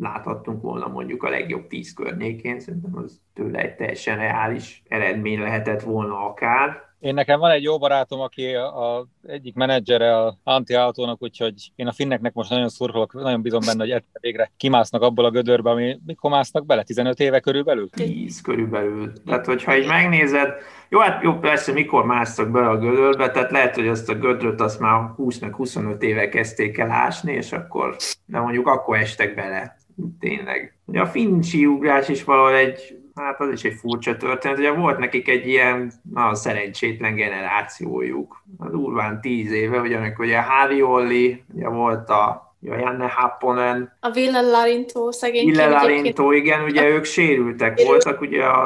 láthattunk volna mondjuk a legjobb tíz környékén, szerintem az tőle egy teljesen reális eredmény lehetett volna akár. Én nekem van egy jó barátom, aki az egyik menedzsere a Anti-Autónak, úgyhogy én a finneknek most nagyon szurkolok, nagyon bízom benne, hogy egyszer végre kimásznak abból a gödörbe, ami mikor másznak bele, tizenöt éve körülbelül? tíz körülbelül. Tehát, hogyha így megnézed, jó, hát jó, persze, mikor másztak bele a gödörbe, tehát lehet, hogy azt a gödröt azt már húsz-huszonöt éve kezdték el ásni, és akkor, de mondjuk akkor estek bele, tényleg. Ugye a finn síugrás is valahol egy... Hát az is egy furcsa történet, ugye volt nekik egy ilyen nagyon szerencsétlen generációjuk. Az urván tíz éve, ugyanek ugye Harjolli, ugye volt a Jaj, Janne Happonen. A Ville-Larintó szegény. Ville-Larintó, igen, ugye ők sérültek voltak, ugye a,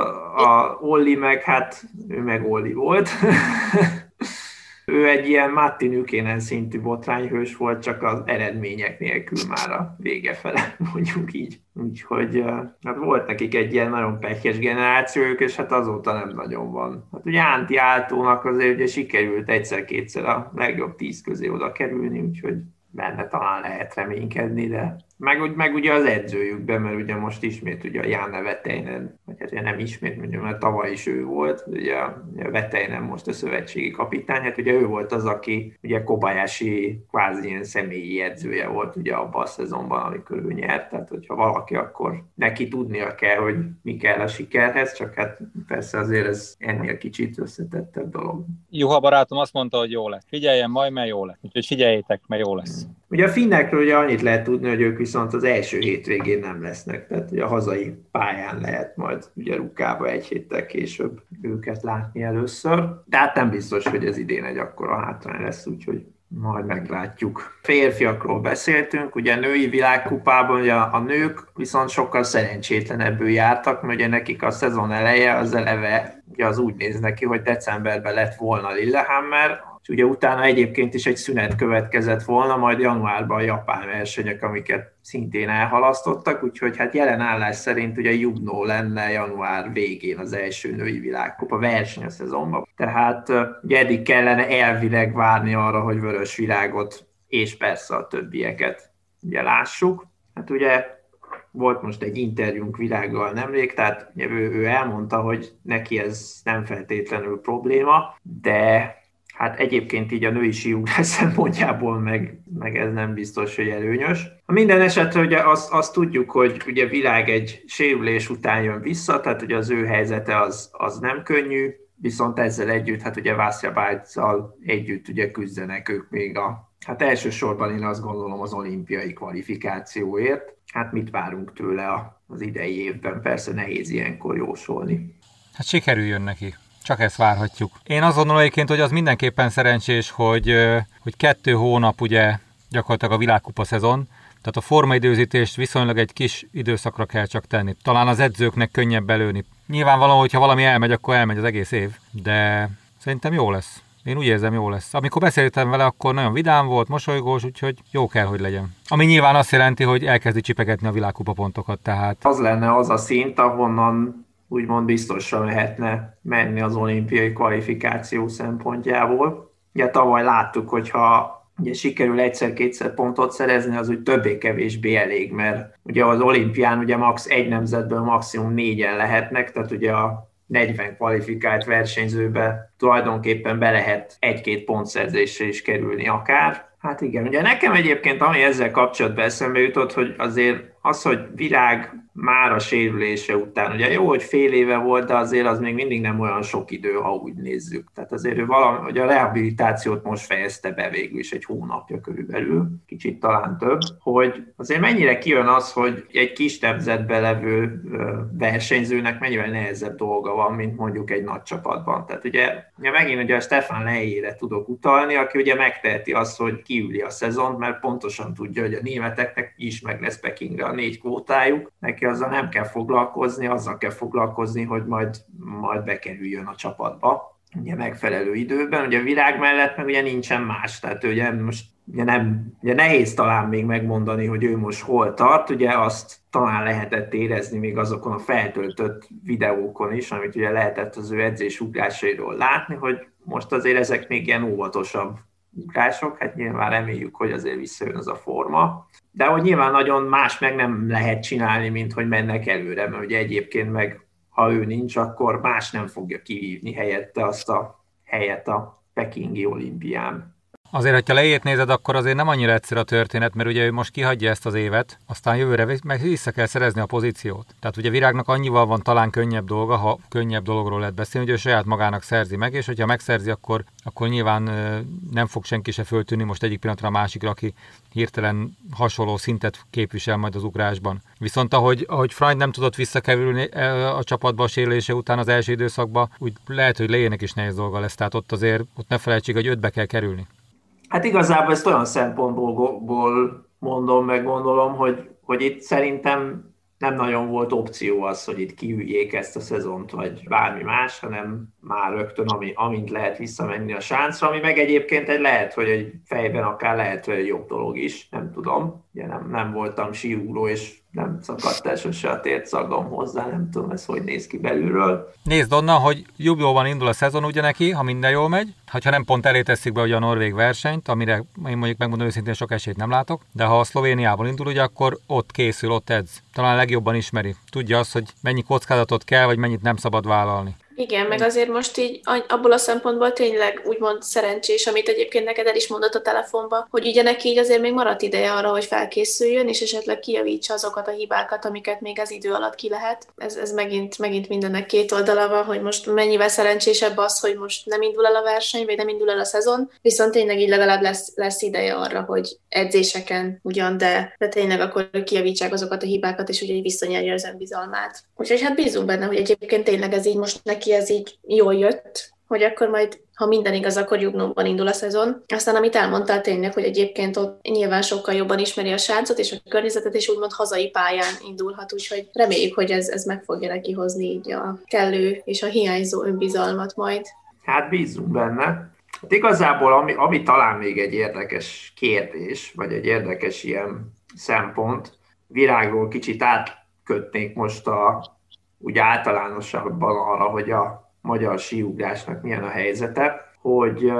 a Olli meg, hát ő meg Olli volt. Ő egy ilyen Matti Nykänen szintű botrányhős volt, csak az eredmények nélkül már a vége fele, mondjuk így. Úgyhogy hát volt nekik egy ilyen nagyon pekes generációjuk, és hát azóta nem nagyon van. Hát ugye Antti Aaltónak azért ugye sikerült egyszer-kétszer a legjobb tíz közé oda kerülni, úgyhogy benne talán lehet reménykedni, de meg, meg ugye az edzőjükben, mert ugye most ismét ugye a Janne Weteinen, vagy hát ugye nem ismét, mondjuk, mert tavaly is ő volt, ugye a Weteinen most a szövetségi kapitány, hát ugye ő volt az, aki ugye Kobayashi kvázi ilyen személyi edzője volt ugye abban a szezonban, amikor ő nyert, tehát hogyha valaki, akkor neki tudnia kell, hogy mi kell a sikerhez, csak hát persze azért ez ennél kicsit összetettebb dolog. Juha barátom azt mondta, hogy jó lesz. Figyeljen majd, mert jó lesz. Úgyhogy figyeljétek, mert jó lesz. Hmm. Ugye a finnekről ugye annyit lehet tudni, hogy ők viszont az első hétvégén nem lesznek, tehát ugye a hazai pályán lehet majd ugye Rukába egy héttel később őket látni először, de hát nem biztos, hogy ez idén egy akkora hátrány lesz, úgyhogy majd meglátjuk. Férfiakról beszéltünk, ugye a női világkupában ugye a nők viszont sokkal szerencsétlenebbül jártak, mert ugye nekik a szezon eleje az eleve ugye az úgy néz neki, hogy decemberben lett volna Lillehammer, ugye utána egyébként is egy szünet következett volna, majd januárban a japán versenyek, amiket szintén elhalasztottak, úgyhogy hát jelen állás szerint ugye Jubno lenne január végén az első női világkupa verseny a szezonban. Tehát ugye eddig kellene elvileg várni arra, hogy Vörös Világot és persze a többieket ugye lássuk. Hát ugye volt most egy interjúnk Világgal nemrég, tehát ő, ő elmondta, hogy neki ez nem feltétlenül probléma, de... hát egyébként így a női síugrás szempontjából meg, meg ez nem biztos, hogy előnyös. A minden esetre ugye azt, azt tudjuk, hogy ugye Világ egy sérülés után jön vissza, tehát ugye az ő helyzete az, az nem könnyű, viszont ezzel együtt, hát ugye Vászjabájccal együtt ugye küzdenek ők még a, hát elsősorban én azt gondolom az olimpiai kvalifikációért. Hát mit várunk tőle az idei évben? Persze nehéz ilyenkor jósolni. Hát sikerüljön neki. Csak ezt várhatjuk. Én azt gondolom egyébként, hogy az mindenképpen szerencsés, hogy, hogy kettő hónap ugye gyakorlatilag a világkupa szezon, tehát a formaidőzítést viszonylag egy kis időszakra kell csak tenni. Talán az edzőknek könnyebb belőni. Nyilvánvalóan, hogyha valami elmegy, akkor elmegy az egész év, de szerintem jó lesz. Én úgy érzem, jó lesz. Amikor beszéltem vele, akkor nagyon vidám volt, mosolygós, úgyhogy jó kell, hogy legyen. Ami nyilván azt jelenti, hogy elkezdi csipegetni a világkupa pontokat, tehát. Az lenne az a szint, ahonnan úgymond biztosan lehetne menni az olimpiai kvalifikáció szempontjából. Ugye tavaly láttuk, hogyha ugye sikerül egyszer-kétszer pontot szerezni, az úgy többé-kevésbé elég, mert ugye az olimpián ugye max. Egy nemzetből maximum négyen lehetnek, tehát ugye a negyven kvalifikált versenyzőbe tulajdonképpen be lehet egy-két pontszerzésre is kerülni akár. Hát igen, ugye nekem egyébként, ami ezzel kapcsolatban eszembe jutott, hogy azért az, hogy Világ már a sérülése után, ugye jó, hogy fél éve volt, de azért az még mindig nem olyan sok idő, ha úgy nézzük. Tehát azért ő valami, hogy a rehabilitációt most fejezte be végül is egy hónapja körülbelül, kicsit talán több, hogy azért mennyire kijön az, hogy egy kis nemzetbe levő versenyzőnek mennyivel nehezebb dolga van, mint mondjuk egy nagy csapatban. Tehát ugye, ugye megint ugye a Stefan Leijére tudok utalni, aki ugye megteheti azt, hogy kiüli a szezont, mert pontosan tudja, hogy a németeknek is meg lesz Pekingre a négy kvótájuk, neki azzal nem kell foglalkozni, azzal kell foglalkozni, hogy majd, majd bekerüljön a csapatba, ugye megfelelő időben, ugye a Világ mellett meg ugye nincsen más, tehát ugye most ugye nem, ugye nehéz talán még megmondani, hogy ő most hol tart, ugye azt talán lehetett érezni még azokon a feltöltött videókon is, amit ugye lehetett az ő edzésugrásairól látni, hogy most azért ezek még ilyen óvatosabb ugrások, hát nyilván reméljük, hogy azért visszajön az a forma. De hogy nyilván nagyon más meg nem lehet csinálni, mint hogy mennek előre, mert ugye egyébként meg, ha ő nincs, akkor más nem fogja kivívni helyette azt a helyet a pekingi olimpián. Azért, hogyha Leijét nézed, akkor azért nem annyira egyszerű a történet, mert ugye ő most kihagyja ezt az évet, aztán jövőre meg vissza kell szerezni a pozíciót. Tehát ugye Virágnak annyival van talán könnyebb dolga, ha könnyebb dologról lehet beszélni, hogy ő saját magának szerzi meg, és hogyha megszerzi, akkor, akkor nyilván nem fog senki se föltűnni most egyik pillanatra a másikra, aki hirtelen hasonló szintet képvisel majd az ugrásban. Viszont ahogy, ahogy Freund nem tudott visszakerülni a csapatba a sérülése után az első időszakban, úgy lehet, hogy Leijének is nehéz dolga lesz, tehát ott azért ott ne felejtsük, hogy ötbe kell kerülni. Hát igazából ezt olyan szempontból mondom, meg gondolom, hogy, hogy itt szerintem nem nagyon volt opció az, hogy itt kiüljék ezt a szezont, vagy bármi más, hanem már rögtön, ami, amint lehet visszamenni a sáncra, ami meg egyébként egy lehet, hogy egy fejben akár lehet, hogy egy jobb dolog is, nem tudom. Ugye nem, nem voltam síugró, és nem szakadt első se a térszagom hozzá, nem tudom, ez hogy néz ki belülről. Nézd onnan, hogy jobb-jóban indul a szezon ugye neki, ha minden jól megy, ha nem pont elé teszik be ugye a norvég versenyt, amire én mondjuk megmondom őszintén sok esélyt nem látok, de ha a Szlovéniából indul, ugye akkor ott készül, ott edz. Talán legjobban ismeri. Tudja azt, hogy mennyi kockázatot kell, vagy mennyit nem szabad vállalni. Igen, meg azért most így abból a szempontból tényleg úgymond szerencsés, amit egyébként neked el is mondott a telefonba, hogy ugye neki így azért még maradt ideje arra, hogy felkészüljön, és esetleg kijavítsa azokat a hibákat, amiket még az idő alatt ki lehet. Ez, ez megint, megint mindennek két oldala van, hogy most mennyivel szerencsésebb az, hogy most nem indul el a verseny, vagy nem indul el a szezon, viszont tényleg így legalább lesz, lesz ideje arra, hogy edzéseken ugyan, de, de tényleg akkor kijavítsák azokat a hibákat, és ugye visszanyerje az önbizalmát. Úgyhogy hát bízunk benne, hogy egyébként tényleg ez így most neki ez így jól jött, hogy akkor majd, ha minden igaz, akkor Jugnóban indul a szezon. Aztán, amit elmondtál tényleg, hogy egyébként ott nyilván sokkal jobban ismeri a sáncot és a környezetet, és úgymond hazai pályán indulhat, úgyhogy reméljük, hogy ez, ez meg fogja neki hozni így a kellő és a hiányzó önbizalmat majd. Hát bízunk benne. Hát igazából, ami, ami talán még egy érdekes kérdés, vagy egy érdekes ilyen szempont, Virágról kicsit átkötnék most a úgy általánosabban arra, hogy a magyar síugrásnak milyen a helyzete, hogy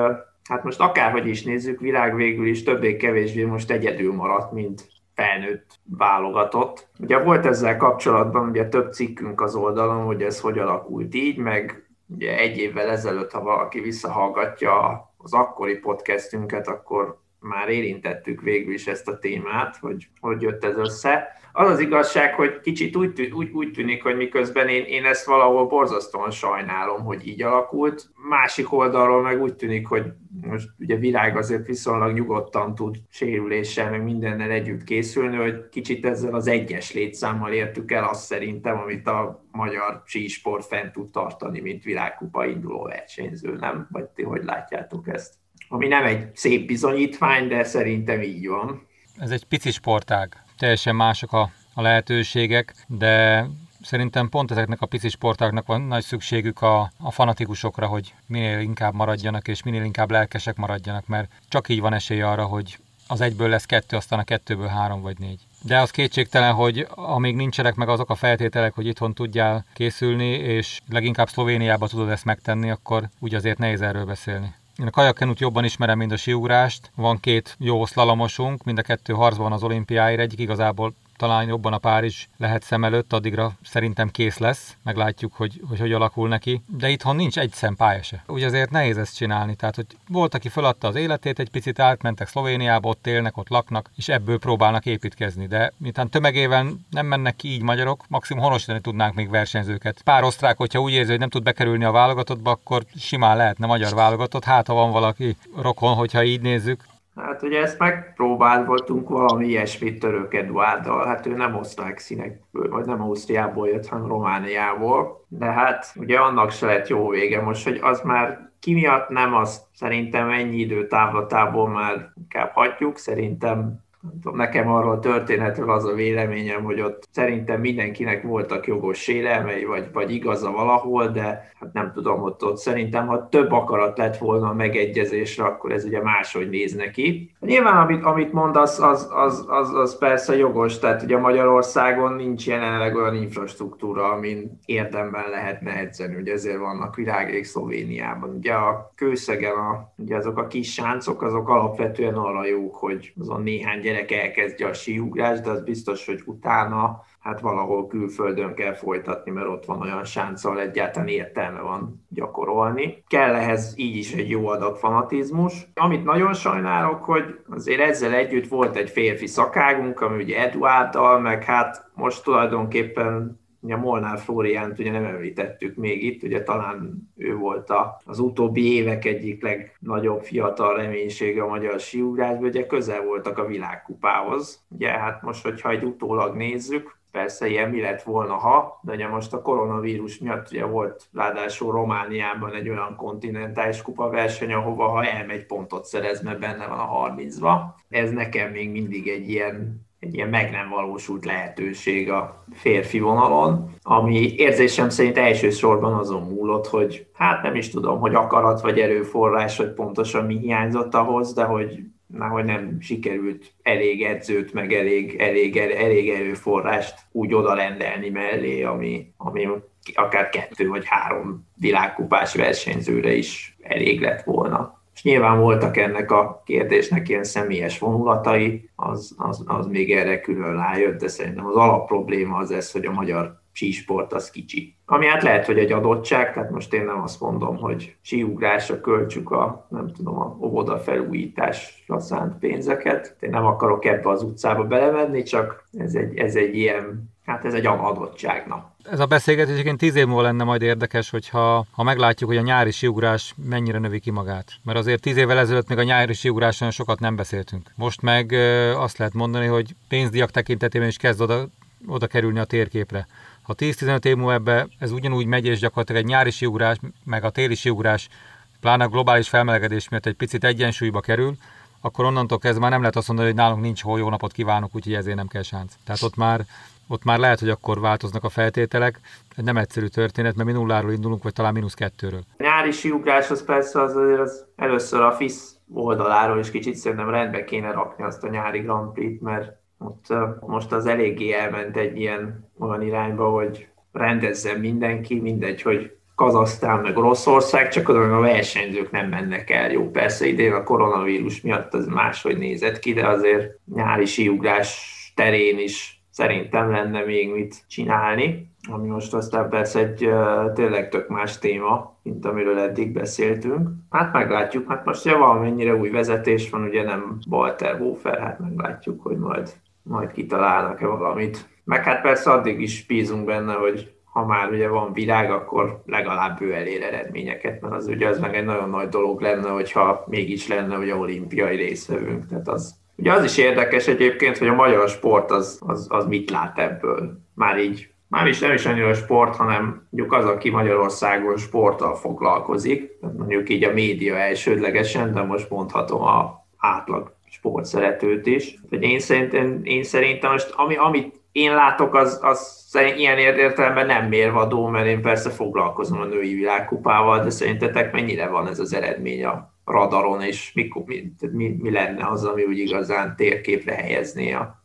hát most akárhogy is nézzük, Világ végül is többé-kevésbé most egyedül maradt, mint felnőtt válogatott. Ugye volt ezzel kapcsolatban ugye több cikkünk az oldalon, hogy ez hogy alakult így, meg ugye egy évvel ezelőtt, ha valaki visszahallgatja az akkori podcastünket, akkor már érintettük végül is ezt a témát, hogy hogy jött ez össze. Az az igazság, hogy kicsit úgy, tűn, úgy, úgy tűnik, hogy miközben én, én ezt valahol borzasztóan sajnálom, hogy így alakult. Másik oldalról meg úgy tűnik, hogy most ugye Világ azért viszonylag nyugodtan tud sérüléssel, meg mindennel együtt készülni, hogy kicsit ezzel az egyes létszámmal értük el azt szerintem, amit a magyar sísport fent tud tartani, mint világkupa induló versenyző, nem? Vagy ti hogy látjátok ezt? Ami nem egy szép bizonyítvány, de szerintem így van. Ez egy pici sportág. Teljesen mások a, a lehetőségek, de szerintem pont ezeknek a pici sportáknak van nagy szükségük a, a fanatikusokra, hogy minél inkább maradjanak, és minél inkább lelkesek maradjanak, mert csak így van esély arra, hogy az egyből lesz kettő, aztán a kettőből három vagy négy. De az kétségtelen, hogy amíg nincsenek meg azok a feltételek, hogy itthon tudjál készülni, és leginkább Szlovéniában tudod ezt megtenni, akkor úgy azért nehéz erről beszélni. Én a kajakkenút jobban ismerem, mint a síugrást. Van két jó szlalomosunk, mind a kettő harcban van az olimpiáért. Egyik igazából talán jobban a Párizs lehet szem előtt, addigra szerintem kész lesz. Meglátjuk, hogy, hogy hogy alakul neki. De itthon nincs egy szem pálya se. Úgy azért nehéz ezt csinálni. Tehát, hogy volt, aki feladta az életét, egy picit átmentek Szlovéniába, ott élnek, ott laknak, és ebből próbálnak építkezni. De miután tömegével nem mennek ki így magyarok, maximum honosítani tudnánk még versenyzőket. Pár osztrák, hogyha úgy érzi, hogy nem tud bekerülni a válogatottba, akkor simán lehetne magyar válogatott. Hát, ha van valaki rokon, hogyha így nézzük. Hát ugye ezt megpróbáltunk valami ilyesmit Török Eduárddal, hát ő nem osztrák színekből, vagy nem Ausztriából jött, hanem Romániából, de hát ugye annak se lett jó vége most, hogy az már ki miatt nem, azt szerintem ennyi időtávlatából már inkább hagyjuk, szerintem tudom, nekem arról a történetről az a véleményem, hogy ott szerintem mindenkinek voltak jogos sérelmei, vagy, vagy igaza valahol, de hát nem tudom, ott, ott szerintem, ha több akarat lett volna a megegyezésre, akkor ez ugye máshogy néz neki. Nyilván, amit, amit mondasz, az, az, az, az persze jogos, tehát ugye Magyarországon nincs jelenleg olyan infrastruktúra, amin érdemben lehetne edzeni, ugye ezért vannak Világék Szlovéniában. Ugye a Kőszegen a, ugye azok a kis sáncok, azok alapvetően arra jók, hogy azon néhány gyerek elkezdje a síugrást, de az biztos, hogy utána hát valahol külföldön kell folytatni, mert ott van olyan sánccal, egyáltalán értelme van gyakorolni. Kell ehhez így is egy jó adag fanatizmus. Amit nagyon sajnálok, hogy azért ezzel együtt volt egy férfi szakágunk, ami ugye Eduárddal, meg hát most tulajdonképpen ugye Molnár Flóriánt ugye nem említettük még itt, ugye talán ő volt az utóbbi évek egyik legnagyobb fiatal reménysége a magyar síugrásban, ugye közel voltak a világkupához. Ugye hát most, hogyha egy utólag nézzük, Persze ilyen mi lett volna, ha, de ugye most a koronavírus miatt ugye volt ráadásul Romániában egy olyan kontinentális kupa verseny, ahova ha elmegy pontot szerez, mert benne van a harmincba. Ez nekem még mindig egy ilyen, egy ilyen meg nem valósult lehetőség a férfi vonalon, ami érzésem szerint elsősorban azon múlott, hogy hát nem is tudom, hogy akarat vagy erőforrás, hogy pontosan mi hiányzott ahhoz, de hogy már hogy nem sikerült elég edzőt, meg elég, elég, elég erőforrást úgy oda rendelni mellé, ami, ami akár kettő vagy három világkupás versenyzőre is elég lett volna. És nyilván voltak ennek a kérdésnek ilyen személyes vonulatai, az, az, az még erre külön rájött, de szerintem az alapprobléma az ez, hogy a magyar sísport az kicsi. Ami hát lehet, hogy egy adottság, tehát most én nem azt mondom, hogy síugrásra költsük a, nem tudom, a óvoda felújításra szánt pénzeket. Én nem akarok ebbe az utcába belemenni, csak ez egy, ez egy ilyen, hát ez egy adottságnak. Ez a beszélgetés egyébként tíz év múlva lenne majd érdekes, hogyha ha meglátjuk, hogy a nyári síugrás mennyire növi ki magát. Mert azért tíz évvel ezelőtt még a nyári síugrásról sokat nem beszéltünk. Most meg azt lehet mondani, hogy pénzdíjak tekintetében is kezd oda, oda kerülni a térképre. Ha tíz-tizenöt év múlva ebbe ez ugyanúgy megy, és gyakorlatilag egy nyári síugrás, meg a téli síugrás, pláne a globális felmelegedés miatt egy picit egyensúlyba kerül, akkor onnantól kezdve már nem lehet azt mondani, hogy nálunk nincs hol, jó napot kívánok, úgyhogy ezért nem kell sánc. Tehát ott már, ott már lehet, hogy akkor változnak a feltételek. Ez nem egyszerű történet, mert mi nulláról indulunk, vagy talán mínusz kettőről. A nyári síugrás az persze az, az először a FIS oldaláról is kicsit szerintem rendbe kéne rakni azt a nyári Grand Prix-t, mert ott most az eléggé elment egy ilyen olyan irányba, hogy rendezzen mindenki, mindegy, hogy Kazahsztán meg Oroszország, csak azon a versenyzők nem mennek el. Jó, persze idén a koronavírus miatt az máshogy nézett ki, de azért nyári síugrás terén is szerintem lenne még mit csinálni, ami most aztán persze egy tényleg tök más téma, mint amiről eddig beszéltünk. Hát meglátjuk, hát most ja, valamennyire új vezetés van, ugye nem Walter Hofer, hát meglátjuk, hogy majd majd kitalálnak-e valamit. Meg hát persze addig is bízunk benne, hogy ha már ugye van világ, akkor legalább ő elér eredményeket, mert az ugye az meg egy nagyon nagy dolog lenne, hogyha mégis lenne ugye olimpiai részvevünk. Tehát az, ugye az is érdekes egyébként, hogy a magyar sport az, az, az mit lát ebből. Már így, már is nem is annyira sport, hanem mondjuk az, aki Magyarországon sporttal foglalkozik, mondjuk így a média elsődlegesen, de most mondhatom a átlag sportszeretőt is. Én szerintem, én szerintem most, ami, amit én látok, az, az ilyen értelemben nem mérvadó, mert én persze foglalkozom a női világkupával, de szerintetek mennyire van ez az eredmény a radaron, és mikor, mi, mi, mi lenne az, ami úgy igazán térképre helyezné a...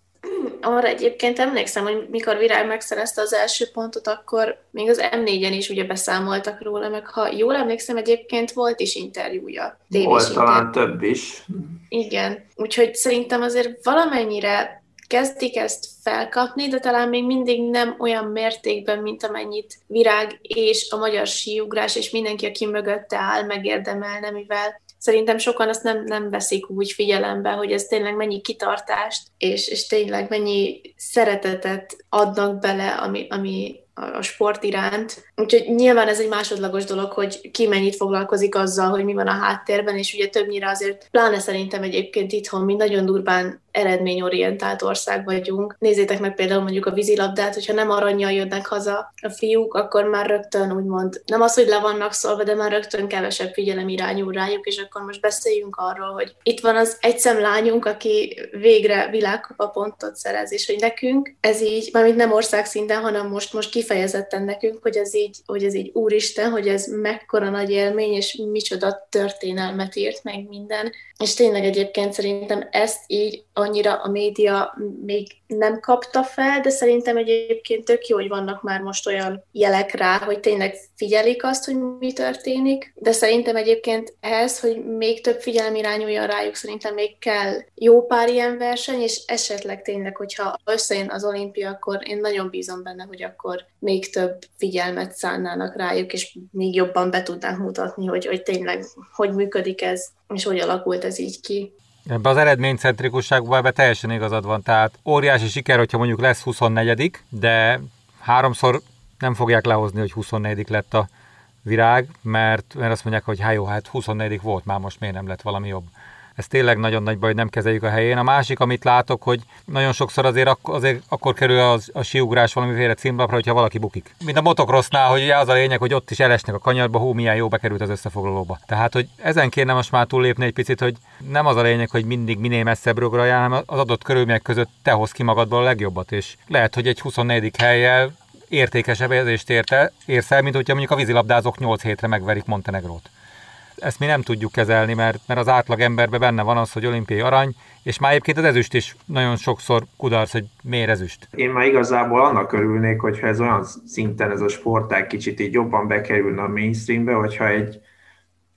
Arra egyébként emlékszem, hogy mikor Virág megszerezte az első pontot, akkor még az em négyen is ugye beszámoltak róla, meg ha jól emlékszem, egyébként volt is interjúja. Volt talán több is. Igen, úgyhogy szerintem azért valamennyire kezdik ezt felkapni, de talán még mindig nem olyan mértékben, mint amennyit Virág és a magyar síugrás, és mindenki, aki mögötte áll, megérdemelne, mivel szerintem sokan azt nem, nem veszik úgy figyelembe, hogy ez tényleg mennyi kitartást, és, és tényleg mennyi szeretetet adnak bele, ami, ami a sport iránt. Úgyhogy nyilván ez egy másodlagos dolog, hogy ki mennyit foglalkozik azzal, hogy mi van a háttérben, és ugye többnyire azért, pláne szerintem egyébként itthon mi nagyon durván eredményorientált ország vagyunk. Nézzétek meg például mondjuk a vízilabdát, hogyha nem arannyal jönnek haza a fiúk, akkor már rögtön úgymond, nem az, hogy le vannak szólva, de már rögtön kevesebb figyelem irányul rájuk, és akkor most beszéljünk arról, hogy itt van az egyszem lányunk, aki végre világkupa pontot szerez, és hogy nekünk ez így, mármint nem országszinten, hanem most, most kifejezetten nekünk, hogy ez így, hogy ez így úristen, hogy ez mekkora nagy élmény, és micsoda történelmet írt meg minden. És tényleg egyébként szerintem ezt így annyira a média még nem kapta fel, de szerintem egyébként tök jó, hogy vannak már most olyan jelek rá, hogy tényleg figyelik azt, hogy mi történik, de szerintem egyébként ehhez, hogy még több figyelem irányuljon rájuk, szerintem még kell jó pár ilyen verseny, és esetleg tényleg, hogyha összejön az olimpia, akkor én nagyon bízom benne, hogy akkor még több figyelmet szánnának rájuk, és még jobban be tudnánk mutatni, hogy, hogy tényleg hogy működik ez, és hogy alakult ez így ki. Ebben az eredménycentrikusságban ebben teljesen igazad van, tehát óriási siker, hogyha mondjuk lesz huszonnegyedik, de háromszor nem fogják lehozni, hogy huszonnegyedik lett a Virág, mert, mert azt mondják, hogy há jó, hát huszonnegyedik volt, már most miért nem lett valami jobb. ez tényleg nagyon nagy baj, hogy nem kezeljük a helyén. A másik, amit látok, hogy nagyon sokszor azért, ak- azért akkor kerül az, a síugrás valamiféle címlapra, hogyha valaki bukik. Mint a motocrossnál, hogy az a lényeg, hogy ott is elesnek a kanyarba, hú, milyen jó bekerült az összefoglalóba. Tehát, hogy ezen kéne most már túllépni egy picit, hogy nem az a lényeg, hogy mindig minél messzebb rögraljál, hanem az adott körülmények között te hozz ki magadból a legjobbat, és lehet, hogy egy huszonnegyedik helyjel értékesebb érzést érte, érsz el, mint hogyha mondjuk a vízilabdázók nyolc hétre megverik Montenegrót. Ezt mi nem tudjuk kezelni, mert, mert az átlag emberben benne van az, hogy olimpiai arany, és már egyébként az ezüst is nagyon sokszor kudarc, hogy miért ezüst. Én már igazából annak örülnék, hogyha ez olyan szinten ez a sportág kicsit így jobban bekerülne a mainstreambe, hogyha egy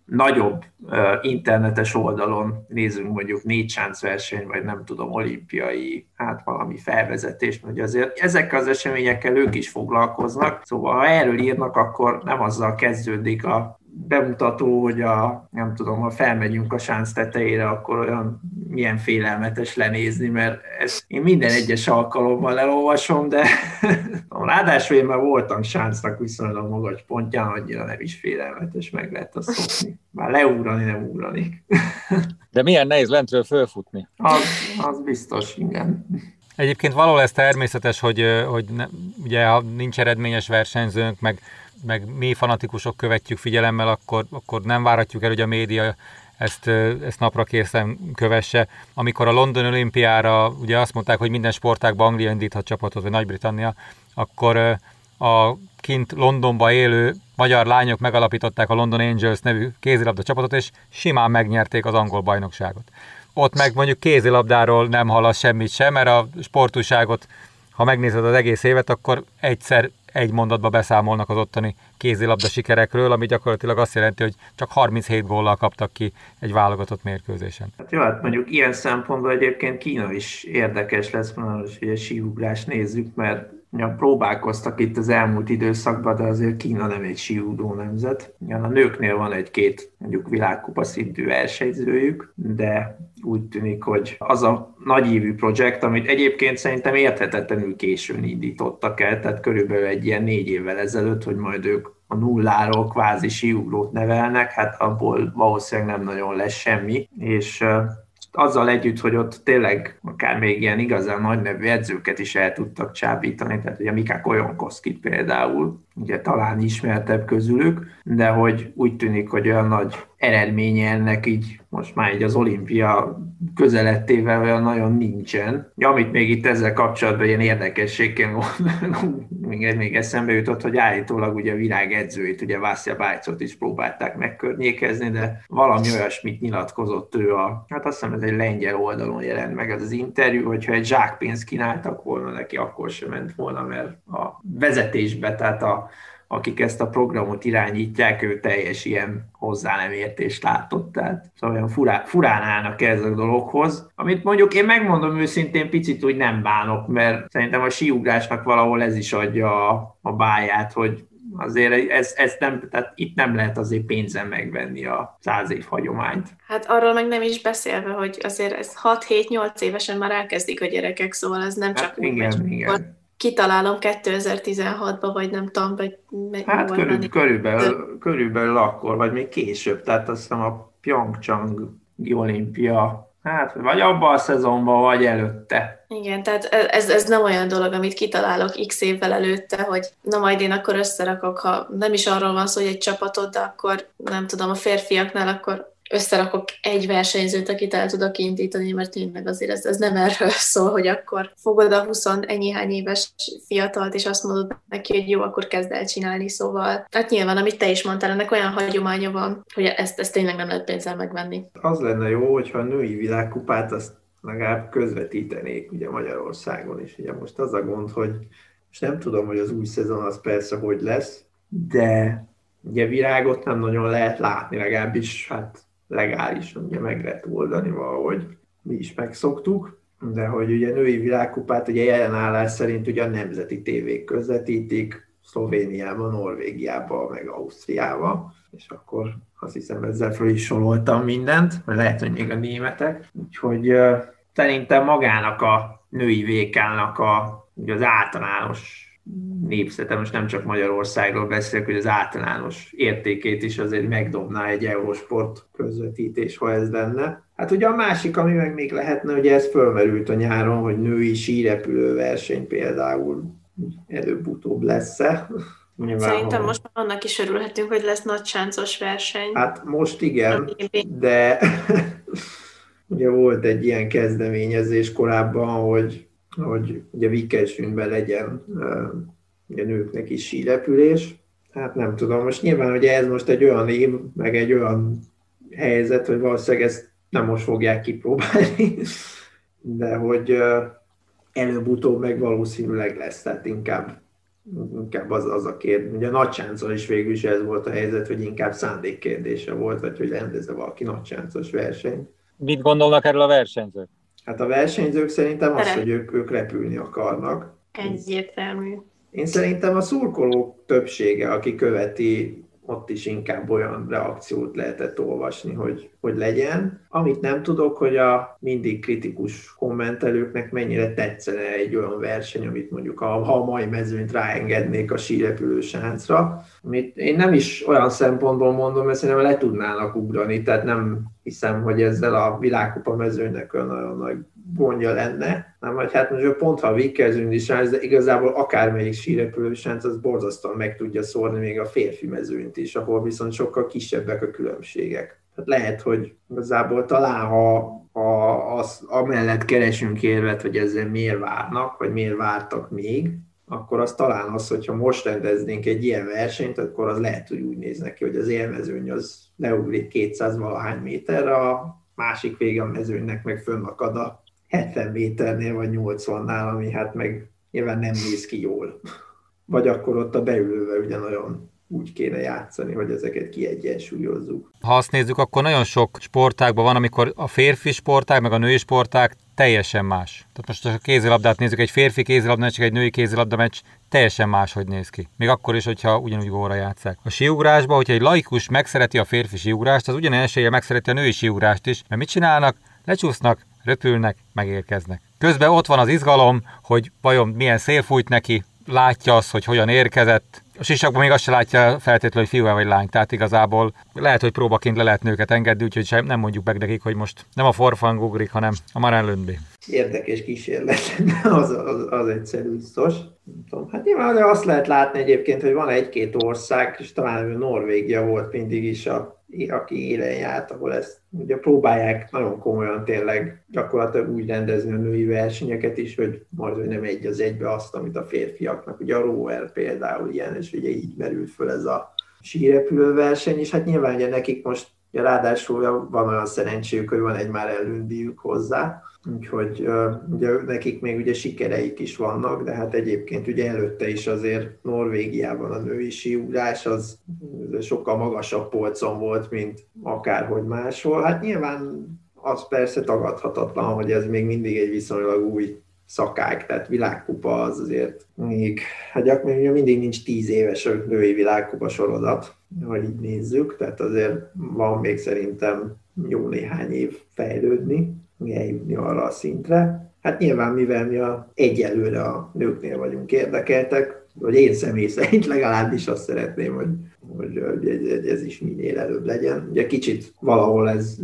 nagyobb uh, internetes oldalon nézünk mondjuk négy sáncverseny, vagy nem tudom, olimpiai, hát valami felvezetést, hogy azért ezek az eseményekkel ők is foglalkoznak, szóval ha erről írnak, akkor nem azzal kezdődik a bemutató, hogy a, nem tudom, ha felmegyünk a sánc tetejére, akkor olyan milyen félelmetes lenézni, mert ezt én minden egyes alkalommal elolvasom, de ráadásul én már voltam sáncnak viszonylag magas pontján, annyira nem is félelmetes, meg lehet azt szokni. Már leugrani nem ugranik. De milyen nehéz lentről fölfutni. Az, az biztos, igen. Egyébként való ez természetes, hogy, hogy ne, ugye, ha nincs eredményes versenyzőnk, meg meg mi fanatikusok követjük figyelemmel, akkor, akkor nem várhatjuk el, hogy a média ezt, ezt napra készen kövesse. Amikor a London olimpiára ugye azt mondták, hogy minden sportágban Anglia indíthat csapatot, vagy Nagy-Britannia, akkor a kint Londonba élő magyar lányok megalapították a London Angels nevű kézilabda csapatot, és simán megnyerték az angol bajnokságot. Ott meg mondjuk kézilabdáról nem hallasz semmit sem, mert a sportújságot, ha megnézed az egész évet, akkor egyszer egy mondatba beszámolnak az ottani kézilabda sikerekről, ami gyakorlatilag azt jelenti, hogy csak harminchét góllal kaptak ki egy válogatott mérkőzésen. Hát jó, hát mondjuk ilyen szempontból egyébként Kína is érdekes lesz, most ugye síugrást nézzük, mert ja, próbálkoztak itt az elmúlt időszakban, de azért Kína nem egy síúdó nemzet. Ja, a nőknél van egy-két mondjuk világkupa szintű versenyzőjük, de úgy tűnik, hogy az a nagyívű projekt, amit egyébként szerintem érthetetlenül későn indítottak el, tehát körülbelül egy ilyen négy évvel ezelőtt, hogy majd ők a nulláról kvázi síugrót nevelnek, hát abból valószínűleg nem nagyon lesz semmi, és azzal együtt, hogy ott tényleg akár még ilyen igazán nagy nevű edzőket is el tudtak csábítani, tehát ugye Mika Koljonkoszkit például, ugye talán ismertebb közülük, de hogy úgy tűnik, hogy olyan nagy eredménye ennek így most már így az olimpia közelettével olyan nagyon nincsen. Ja, amit még itt ezzel kapcsolatban ilyen érdekességként még, még eszembe jutott, hogy állítólag ugye a világ edzőit, ugye Vászja Bájcot is próbálták megkörnyékezni, de valami olyasmit nyilatkozott ő a, hát azt hiszem ez egy lengyel oldalon jelent meg ez az interjú, hogyha egy zsákpénzt kínáltak volna neki, akkor sem ment volna, mert a vezetésbe, tehát a akik ezt a programot irányítják, ő teljes ilyen hozzá nem értést látott. Tehát szóval olyan furá, furán állnak ez a dologhoz, amit mondjuk én megmondom őszintén picit úgy nem bánok, mert szerintem a síugrásnak valahol ez is adja a, a báját, hogy azért ez, ez nem, tehát itt nem lehet azért pénzen megvenni a száz év hagyományt. Hát arról meg nem is beszélve, hogy azért ez hat-hét-nyolc évesen már elkezdik a gyerekek, szóval ez nem hát csak igen, úgy igen. Megy. Kitalálom kétezer-tizenhatban, vagy nem tudom, vagy... Hát körül, körülbelül, körülbelül akkor, vagy még később, tehát azt hiszem a Pyeongchang-i olimpia, hát vagy abban a szezonban, vagy előtte. Igen, tehát ez, ez nem olyan dolog, amit kitalálok x évvel előtte, hogy na majd én akkor összerakok, ha nem is arról van szó, hogy egy csapatot, de akkor nem tudom, a férfiaknál akkor... összerakok egy versenyzőt, akit el tudok indítani, mert tényleg azért ez, ez nem erről szól, hogy akkor fogod a huszonehány éves fiatalt, és azt mondod neki, hogy jó, akkor kezd el csinálni, szóval. Hát nyilván, amit te is mondtál, ennek olyan hagyománya van, hogy ezt, ezt tényleg nem lehet pénzzel megvenni. Az lenne jó, hogyha a női világkupát azt legalább közvetítenék ugye Magyarországon is. Ugye most az a gond, hogy most nem tudom, hogy az új szezon az persze hogy lesz, de ugye virágot nem nagyon lehet látni, legalábbis hát legálisan ugye meg lehet oldani valahogy. Mi is megszoktuk, de hogy ugye női világkupát ugye jelenállás szerint ugye a nemzeti tévék közvetítik, Szlovéniában, Norvégiában, meg Ausztriában, és akkor azt hiszem ezzel föl is soroltam mindent, mert lehet, hogy még a németek. Úgyhogy uh, szerintem magának a női vé ká-nak a, ugye az általános népszete, most nem csak Magyarországról beszélek, hogy az általános értékét is azért megdobná egy Eurosport közvetítés, ha ez lenne. Hát ugye a másik, ami meg még lehetne, ugye ez fölmerült a nyáron, hogy női sírepülő verseny például előbb-utóbb lesz-e. Nyilván, szerintem most annak is örülhetünk, hogy lesz nagy sáncos verseny. Hát most igen, de ugye volt egy ilyen kezdeményezés korábban, hogy, hogy ugye Vikesünben legyen ugye nőknek is sírepülés. Hát nem tudom, most nyilván ugye ez most egy olyan év, meg egy olyan helyzet, hogy valószínűleg ezt nem most fogják kipróbálni, de hogy előbb-utóbb meg valószínűleg lesz, tehát inkább, inkább az, az a kérdés. Ugye a nagysáncon is végül is ez volt a helyzet, hogy inkább szándék kérdése volt, vagy hogy rendezze valaki nagysáncos verseny. Mit gondolnak erről a versenyzők? Hát a versenyzők szerintem az, hogy ők, ők repülni akarnak. Egyértelmű. Én szerintem a szurkolók többsége, aki követi, ott is inkább olyan reakciót lehetett olvasni, hogy, hogy legyen. Amit nem tudok, hogy a mindig kritikus kommentelőknek mennyire tetszene egy olyan verseny, amit mondjuk ha, ha a mai mezőnyt ráengednék a sírepülő sáncra, amit én nem is olyan szempontból mondom, mert szerintem le tudnának ugrani, tehát nem hiszem, hogy ezzel a világkupa mezőnynek olyan nagyon nagy gondja lenne, nem, hogy hát most pont ha a Vickersündi sánc, de igazából akármelyik sírepülő sánc, az borzasztóan meg tudja szórni még a férfi mezőnyt is, ahol viszont sokkal kisebbek a különbségek. Tehát lehet, hogy igazából talán ha, ha az, amellett keresünk érvet, hogy ezzel miért várnak, vagy miért vártak még, akkor az talán az, hogyha most rendeznénk egy ilyen versenyt, akkor az lehet, hogy úgy néz neki, hogy az élmezőny az leugrik kétszáz-valahány méterre, a másik vége a mezőnynek meg fönnakad a hetven méternél vagy nyolcvannál, ami hát meg nyilván nem néz ki jól. Vagy akkor ott a beülővel ugyanolyan úgy kéne játszani, hogy ezeket kiegyensúlyozzuk. Ha azt nézzük, akkor nagyon sok sportágban van, amikor a férfi sportág, meg a női sportág teljesen más. Tehát most a kézilabdát nézzük, egy férfi kézilabda meccs, egy női kézilabda meccs teljesen máshogy néz ki. Még akkor is, hogyha ugyanúgy góra játszák. A síugrásban, hogyha egy laikus megszereti a férfi síugrást, az ugyanilyen eséllyel megszereti a női síugrást is, mert mit csinálnak? Lecsúsznak, röpülnek, megérkeznek. Közben ott van az izgalom, hogy vajon milyen szél fújt neki, látja azt, hogy hogyan érkezett. A sisakban még azt se látja feltétlenül, hogy fiú vagy lány, tehát igazából lehet, hogy próbaként le lehet nőket engedni, úgyhogy sem, nem mondjuk meg nekik, hogy most nem a forfang ugrik, hanem a Maren Lundby. Érdekes kísérlet, az, az, az egyszer biztos. Nem tudom. Hát nyilván azt lehet látni egyébként, hogy van egy-két ország, és talán Norvégia volt mindig is, a, aki élen járt, ahol ezt ugye próbálják nagyon komolyan tényleg gyakorlatilag úgy rendezni a női versenyeket is, hogy majd nem egy az egybe azt, amit a férfiaknak. Ugye a rower például ilyen, és ugye így merült föl ez a sírepülő verseny, és hát nyilván ugye nekik most ugye ráadásul van olyan szerencséjük, hogy van egy már előndiük hozzá, úgyhogy ugye nekik még ugye sikereik is vannak, de hát egyébként ugye előtte is azért Norvégiában a női síugrás az sokkal magasabb polcon volt, mint akárhogy máshol. Hát nyilván az persze tagadhatatlan, hogy ez még mindig egy viszonylag új szakák, tehát világkupa az azért még, hát mindig nincs tíz éves a női világkupa sorozat, ha így nézzük, tehát azért van még szerintem jó néhány év fejlődni, eljutni arra a szintre. Hát nyilván, mivel mi a, egyelőre a nőknél vagyunk érdekeltek, vagy én személy szerint legalábbis azt szeretném, hogy, hogy ez is minél előbb legyen. Ugye kicsit valahol ez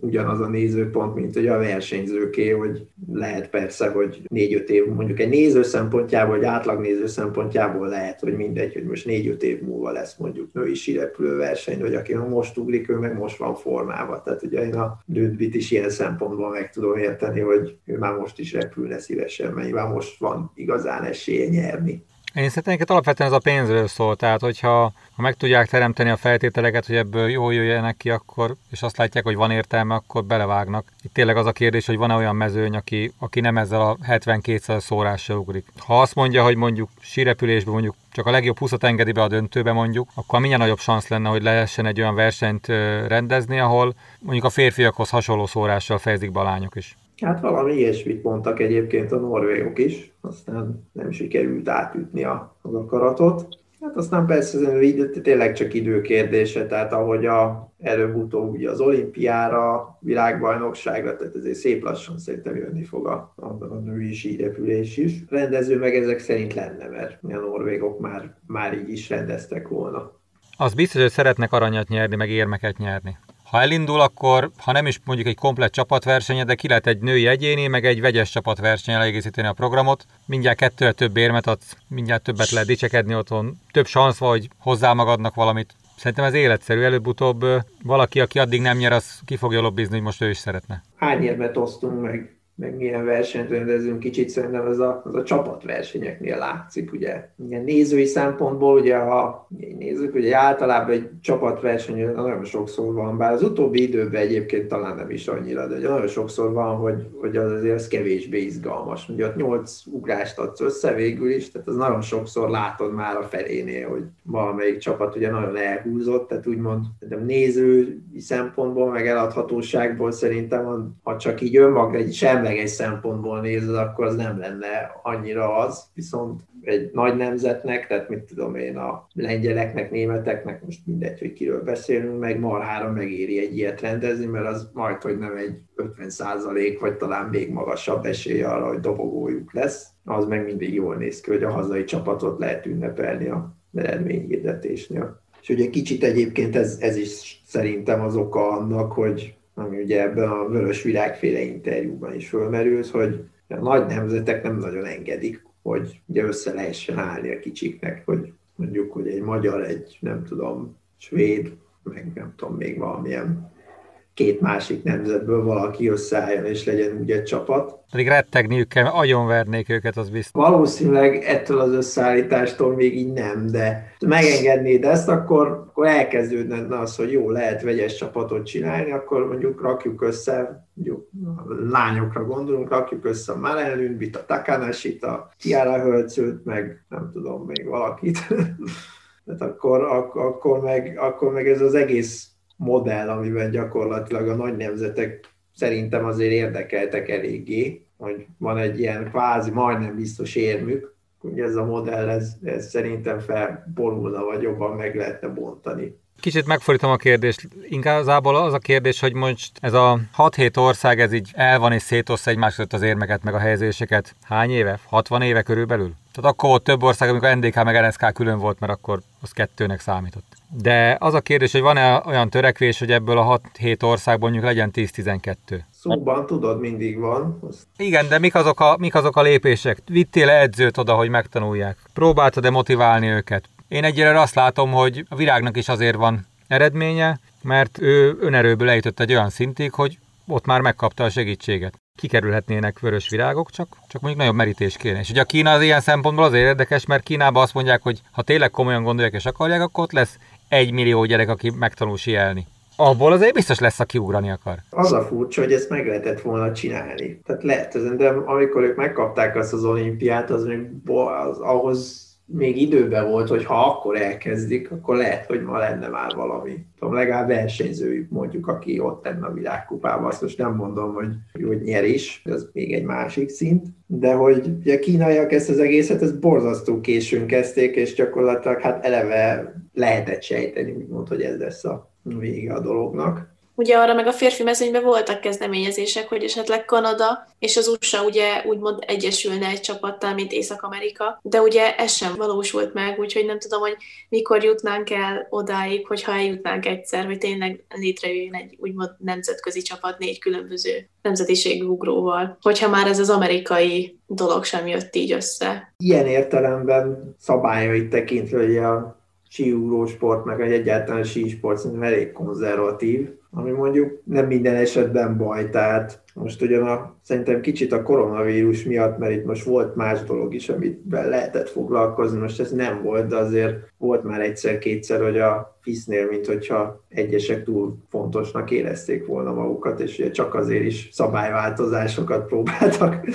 ugyanaz a nézőpont, mint hogy a versenyzőké, hogy lehet persze, hogy négy-öt év, mondjuk egy néző szempontjából, vagy átlag néző szempontjából lehet, hogy mindegy, hogy most négy-öt év múlva lesz mondjuk női sírepülő verseny, vagy aki most ugrik, ő meg most van formában. Tehát ugye én a Lundbyt is ilyen szempontból meg tudom érteni, hogy ő már most is repülne szívesen, mert már most van igazán esélye nyerni. Én szerintem alapvetően ez a pénzről szól, tehát hogyha ha meg tudják teremteni a feltételeket, hogy ebből jól jöjjenek ki, akkor, és azt látják, hogy van értelme, akkor belevágnak. Itt tényleg az a kérdés, hogy van-e olyan mezőny, aki, aki nem ezzel a hetvenkétszeres szórással ugrik. Ha azt mondja, hogy mondjuk sírepülésben mondjuk csak a legjobb húszat engedi be a döntőbe mondjuk, akkor minél nagyobb szansz lenne, hogy lehessen egy olyan versenyt rendezni, ahol mondjuk a férfiakhoz hasonló szórással fejezik be a lányok is. Hát valami ilyesmit mondtak egyébként a norvégok is, aztán nem sikerült átütni az akaratot. Hát aztán persze ez tényleg csak időkérdése, tehát ahogy a, előbb-utóbb ugye az olimpiára, világbajnokságra, tehát ezért szép lassan szerintem jönni fog a, a, a női sírepülés is. Rendező meg ezek szerint lenne, mert a norvégok már, már így is rendeztek volna. Az biztos, hogy szeretnek aranyat nyerni, meg érmeket nyerni. ha elindul, akkor ha nem is mondjuk egy komplett csapatversenye, de ki lehet egy női egyéni, meg egy vegyes csapatversenyen elégészíteni a programot. Mindjárt kettőre több érmet adsz, mindjárt többet lehet dicsekedni otthon. Több szansz van, hogy hozzá magadnak valamit. Szerintem ez életszerű, előbb-utóbb valaki, aki addig nem nyer, az ki fogja lobbizni, hogy most ő is szeretne. Hány érmet osztunk meg, meg milyen versenyt rendezünk, kicsit szerintem ez a, az a csapatversenyeknél látszik, ugye. Ilyen nézői szempontból, ugye ha nézzük, ugye általában egy csapatverseny nagyon sokszor van, bár az utóbbi időben egyébként talán nem is annyira, de nagyon sokszor van, hogy, hogy az azért az kevésbé izgalmas. Ugye ott nyolc ugrást adsz össze végül is, tehát az nagyon sokszor látod már a felénél, hogy valamelyik csapat ugye nagyon elhúzott, tehát úgymond nézői szempontból, meg eladhatóságból szerintem, ha csak így önmag egy semmi meg egy szempontból nézed, akkor az nem lenne annyira az, viszont egy nagy nemzetnek, tehát mit tudom én, a lengyeleknek, németeknek, most mindegy, hogy kiről beszélünk, meg marhára megéri egy ilyet rendezni, mert az majd, hogy nem egy ötven százalék, vagy talán még magasabb esély arra, hogy dobogójuk lesz, az meg mindig jól néz ki, hogy a hazai csapatot lehet ünnepelni a eredményhirdetésnél. És ugye kicsit egyébként ez, ez is szerintem az oka annak, hogy ami ugye ebben a Vörös Világféle interjúban is fölmerült, hogy a nagy nemzetek nem nagyon engedik, hogy ugye össze lehessen állni a kicsiknek, hogy mondjuk, hogy egy magyar, egy nem tudom, svéd, meg nem tudom, még valamilyen két másik nemzetből valaki összeálljon és legyen úgy egy csapat. Pedig rettegniük kell, agyonvernék őket, az biztos. Valószínűleg ettől az összeállítástól még így nem, de ha megengednéd ezt, akkor, akkor elkezdődne az, hogy jó, lehet vegyes csapatot csinálni, akkor mondjuk rakjuk össze, mondjuk lányokra gondolunk, rakjuk össze a Marenlünbit, a Takanashit, a Kiara Hölcőt, meg nem tudom még valakit. Tehát akkor, akkor, akkor, meg, akkor meg ez az egész modell, amiben gyakorlatilag a nagy nemzetek szerintem azért érdekeltek eléggé, hogy van egy ilyen kvázi majdnem biztos érmük, hogy ez a modell, ez, ez szerintem felborulna, vagy jobban meg lehetne bontani. Kicsit megfordítom a kérdést. Inkább az a kérdés, hogy most ez a hat-hét ország, ez így el van és szétoszta egymás között az érmeket, meg a helyezéseket. Hány éve? hatvan éve körülbelül? Tehát akkor volt több ország, amikor en dé ká meg en es ká külön volt, mert akkor az kettőnek számított. De az a kérdés, hogy van-e olyan törekvés, hogy ebből a hat-hét országból mondjuk legyen tíz-tizenkettő? Szóban tudod, mindig van. Azt... Igen, de mik azok a, mik azok a lépések? Vittél-e edzőt oda, hogy megtanulják? Próbáltad-e motiválni őket? Én egyelőre azt látom, hogy a Virágnak is azért van eredménye, mert ő önerőből eljutott egy olyan szintig, hogy ott már megkapta a segítséget. Kikerülhetnének vörös virágok, csak, csak mondjuk nagyobb merítés kéne. És ugye a Kína az ilyen szempontból azért érdekes, mert Kínában azt mondják, hogy ha tényleg komolyan gondolják és akarják, akkor ott lesz egy millió gyerek, aki megtanul síelni. Abból azért biztos lesz, aki ugrani akar. Az a furcsa, hogy ezt meg lehetett volna csinálni. Tehát lehet, de amikor ők megkapták azt az olimpiát, az még az, ahhoz még időben volt, hogy ha akkor elkezdik, akkor lehet, hogy ma lenne már valami. Tudom, legalább versenyzőjük mondjuk, aki ott lenne a világkupában. Azt most nem mondom, hogy, hogy nyer is, ez még egy másik szint. De hogy ugye kínaiak ezt az egészet, ezt borzasztó későn kezdték, és gyakorlatilag hát eleve lehetett sejteni, úgymond, hogy ez lesz a vége a dolognak. Ugye arra meg a férfi mezőnyben voltak kezdeményezések, hogy esetleg Kanada és az u es á ugye úgymond egyesülne egy csapattal, mint Észak-Amerika, de ugye ez sem valósult meg, úgyhogy nem tudom, hogy mikor jutnánk el odáig, hogyha eljutnánk egyszer, hogy tényleg létrejöjjön egy úgymond nemzetközi csapat négy különböző nemzetiségű ugróval, hogyha már ez az amerikai dolog sem jött így össze. Ilyen értelemben szabályait tekintve, hogy a síugrósport, meg egyáltalán a sísport szerintem elég konzervatív, ami mondjuk nem minden esetben baj, tehát most ugyan a, szerintem kicsit a koronavírus miatt, mert itt most volt más dolog is, amit lehetett foglalkozni, most ez nem volt, de azért volt már egyszer-kétszer, hogy a fisznél, mint hogyha egyesek túl fontosnak érezték volna magukat, és ugye csak azért is szabályváltozásokat próbáltak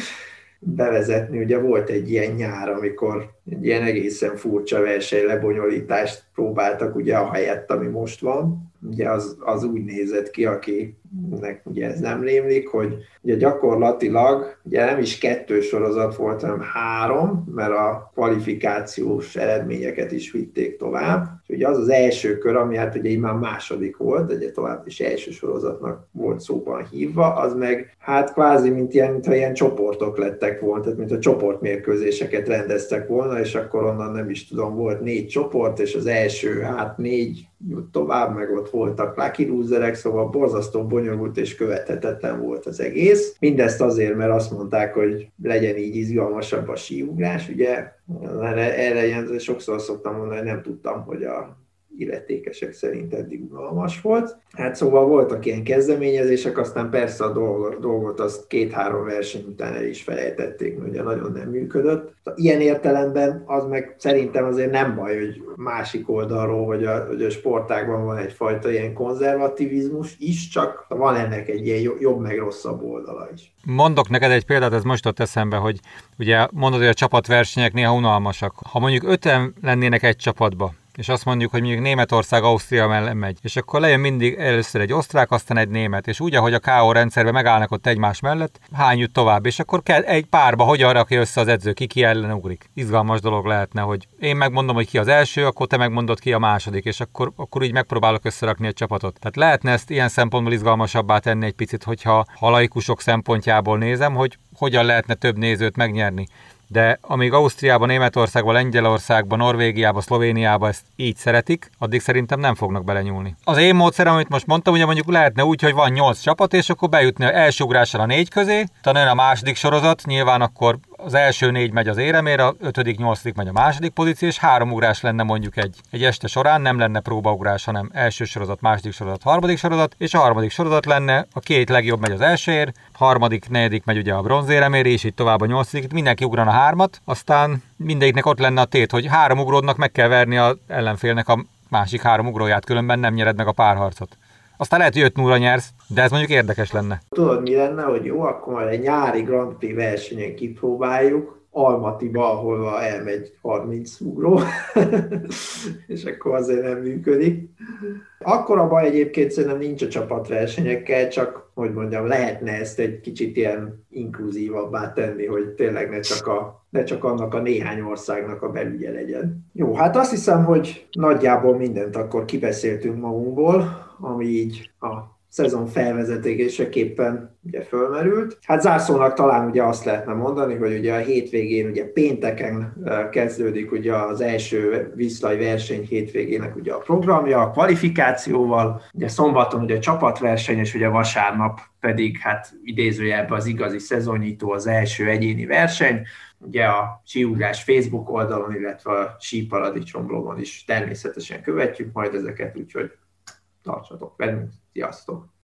bevezetni. Ugye volt egy ilyen nyár, amikor egy ilyen egészen furcsa versenylebonyolítást próbáltak, ugye a helyett, ami most van. Ugye az, az úgy nézett ki, akinek ugye ez nem rémlik, hogy ugye gyakorlatilag ugye nem is kettő sorozat volt, hanem három, mert a kvalifikációs eredményeket is vitték tovább. És ugye az az első kör, ami hát ugye már második volt, ugye tovább is első sorozatnak volt szóban hívva, az meg hát kvázi, mint ilyen, mintha ilyen csoportok lettek volna, tehát mint a csoportmérkőzéseket rendeztek volna, volna, és akkor onnan nem is tudom, volt négy csoport, és az első, hát négy tovább, meg ott voltak lucky loserek, szóval borzasztó bonyolult és követhetetlen volt az egész. Mindezt azért, mert azt mondták, hogy legyen így izgalmasabb a síugrás, ugye erre sokszor szoktam mondani, hogy nem tudtam, hogy a illetékesek szerint eddig unalmas volt. Hát szóval voltak ilyen kezdeményezések, aztán persze a dolgot, dolgot azt két-három verseny után el is felejtették, mert ugye nagyon nem működött. Ilyen értelemben az meg szerintem azért nem baj, hogy másik oldalról, hogy a, hogy a sportágban van egyfajta ilyen konzervativizmus is, csak van ennek egy ilyen jobb meg rosszabb oldala is. Mondok neked egy példát, ez most ott eszembe, hogy ugye mondod, hogy a csapatversenyek néha unalmasak. Ha mondjuk öten lennének egy csapatba, és azt mondjuk, hogy mondjuk Németország, Ausztria mellett megy, és akkor lejön mindig először egy osztrák, aztán egy német, és úgy, ahogy a ká o rendszerben megállnak ott egymás mellett, hány jut tovább, és akkor kell egy párba hogyan rakja össze az edző, ki ki ellen ugrik. Izgalmas dolog lehetne, hogy én megmondom, hogy ki az első, akkor te megmondod, ki a második, és akkor, akkor így megpróbálok összerakni egy csapatot. Tehát lehetne ezt ilyen szempontból izgalmasabbá tenni egy picit, hogyha a laikusok szempontjából nézem, hogy hogyan lehetne több nézőt megnyerni. De amíg Ausztriában, Németországban, Lengyelországban, Norvégiában, Szlovéniában ezt így szeretik, addig szerintem nem fognak belenyúlni. Az én módszerem, amit most mondtam, ugye mondjuk lehetne úgy, hogy van nyolc csapat, és akkor bejutni az első ugrásra a négy közé, talán a második sorozat, nyilván akkor az első négy megy az éremére, a ötödik, nyolcadik megy a második pozíció, és három ugrás lenne mondjuk egy, egy este során, nem lenne próbaugrás, hanem első sorozat, második sorozat, harmadik sorozat, és a harmadik sorozat lenne, a két legjobb megy az elsőér, harmadik, negyedik megy ugye a bronzéremére, és így tovább a nyolcadik, mindenki ugrana hármat, aztán mindegyiknek ott lenne a tét, hogy három ugródnak meg kell verni az ellenfélnek a másik három ugróját, különben nem nyered meg a párharcot. Aztán lehet, hogy öt nulla nyersz, de ez mondjuk érdekes lenne. Tudod, mi lenne, hogy jó, akkor majd egy nyári Grand Prix versenyen kipróbáljuk, Almatiba, ahol elmegy harminc ugró, és akkor azért nem működik. Akkor a baj egyébként szerintem nincs a csapatversenyekkel, csak, hogy mondjam, lehetne ezt egy kicsit ilyen inkluzívabbá tenni, hogy tényleg ne csak, a, ne csak annak a néhány országnak a belügye legyen. Jó, hát azt hiszem, hogy nagyjából mindent akkor kibeszéltünk magunkból, ami így a szezon felvezetéseképpen ugye fölmerült. Hát zárszónak talán ugye azt lehetne mondani, hogy ugye a hétvégén, ugye pénteken kezdődik ugye az első viszlai verseny hétvégének ugye a programja, a kvalifikációval, ugye szombaton ugye a csapatverseny, és ugye vasárnap pedig hát idézőjelben az igazi szezonnyitó, az első egyéni verseny. Ugye a síugrás Facebook oldalon, illetve a síparadicsom blogon is természetesen követjük majd ezeket, úgyhogy tartsatok velünk, sziasztok!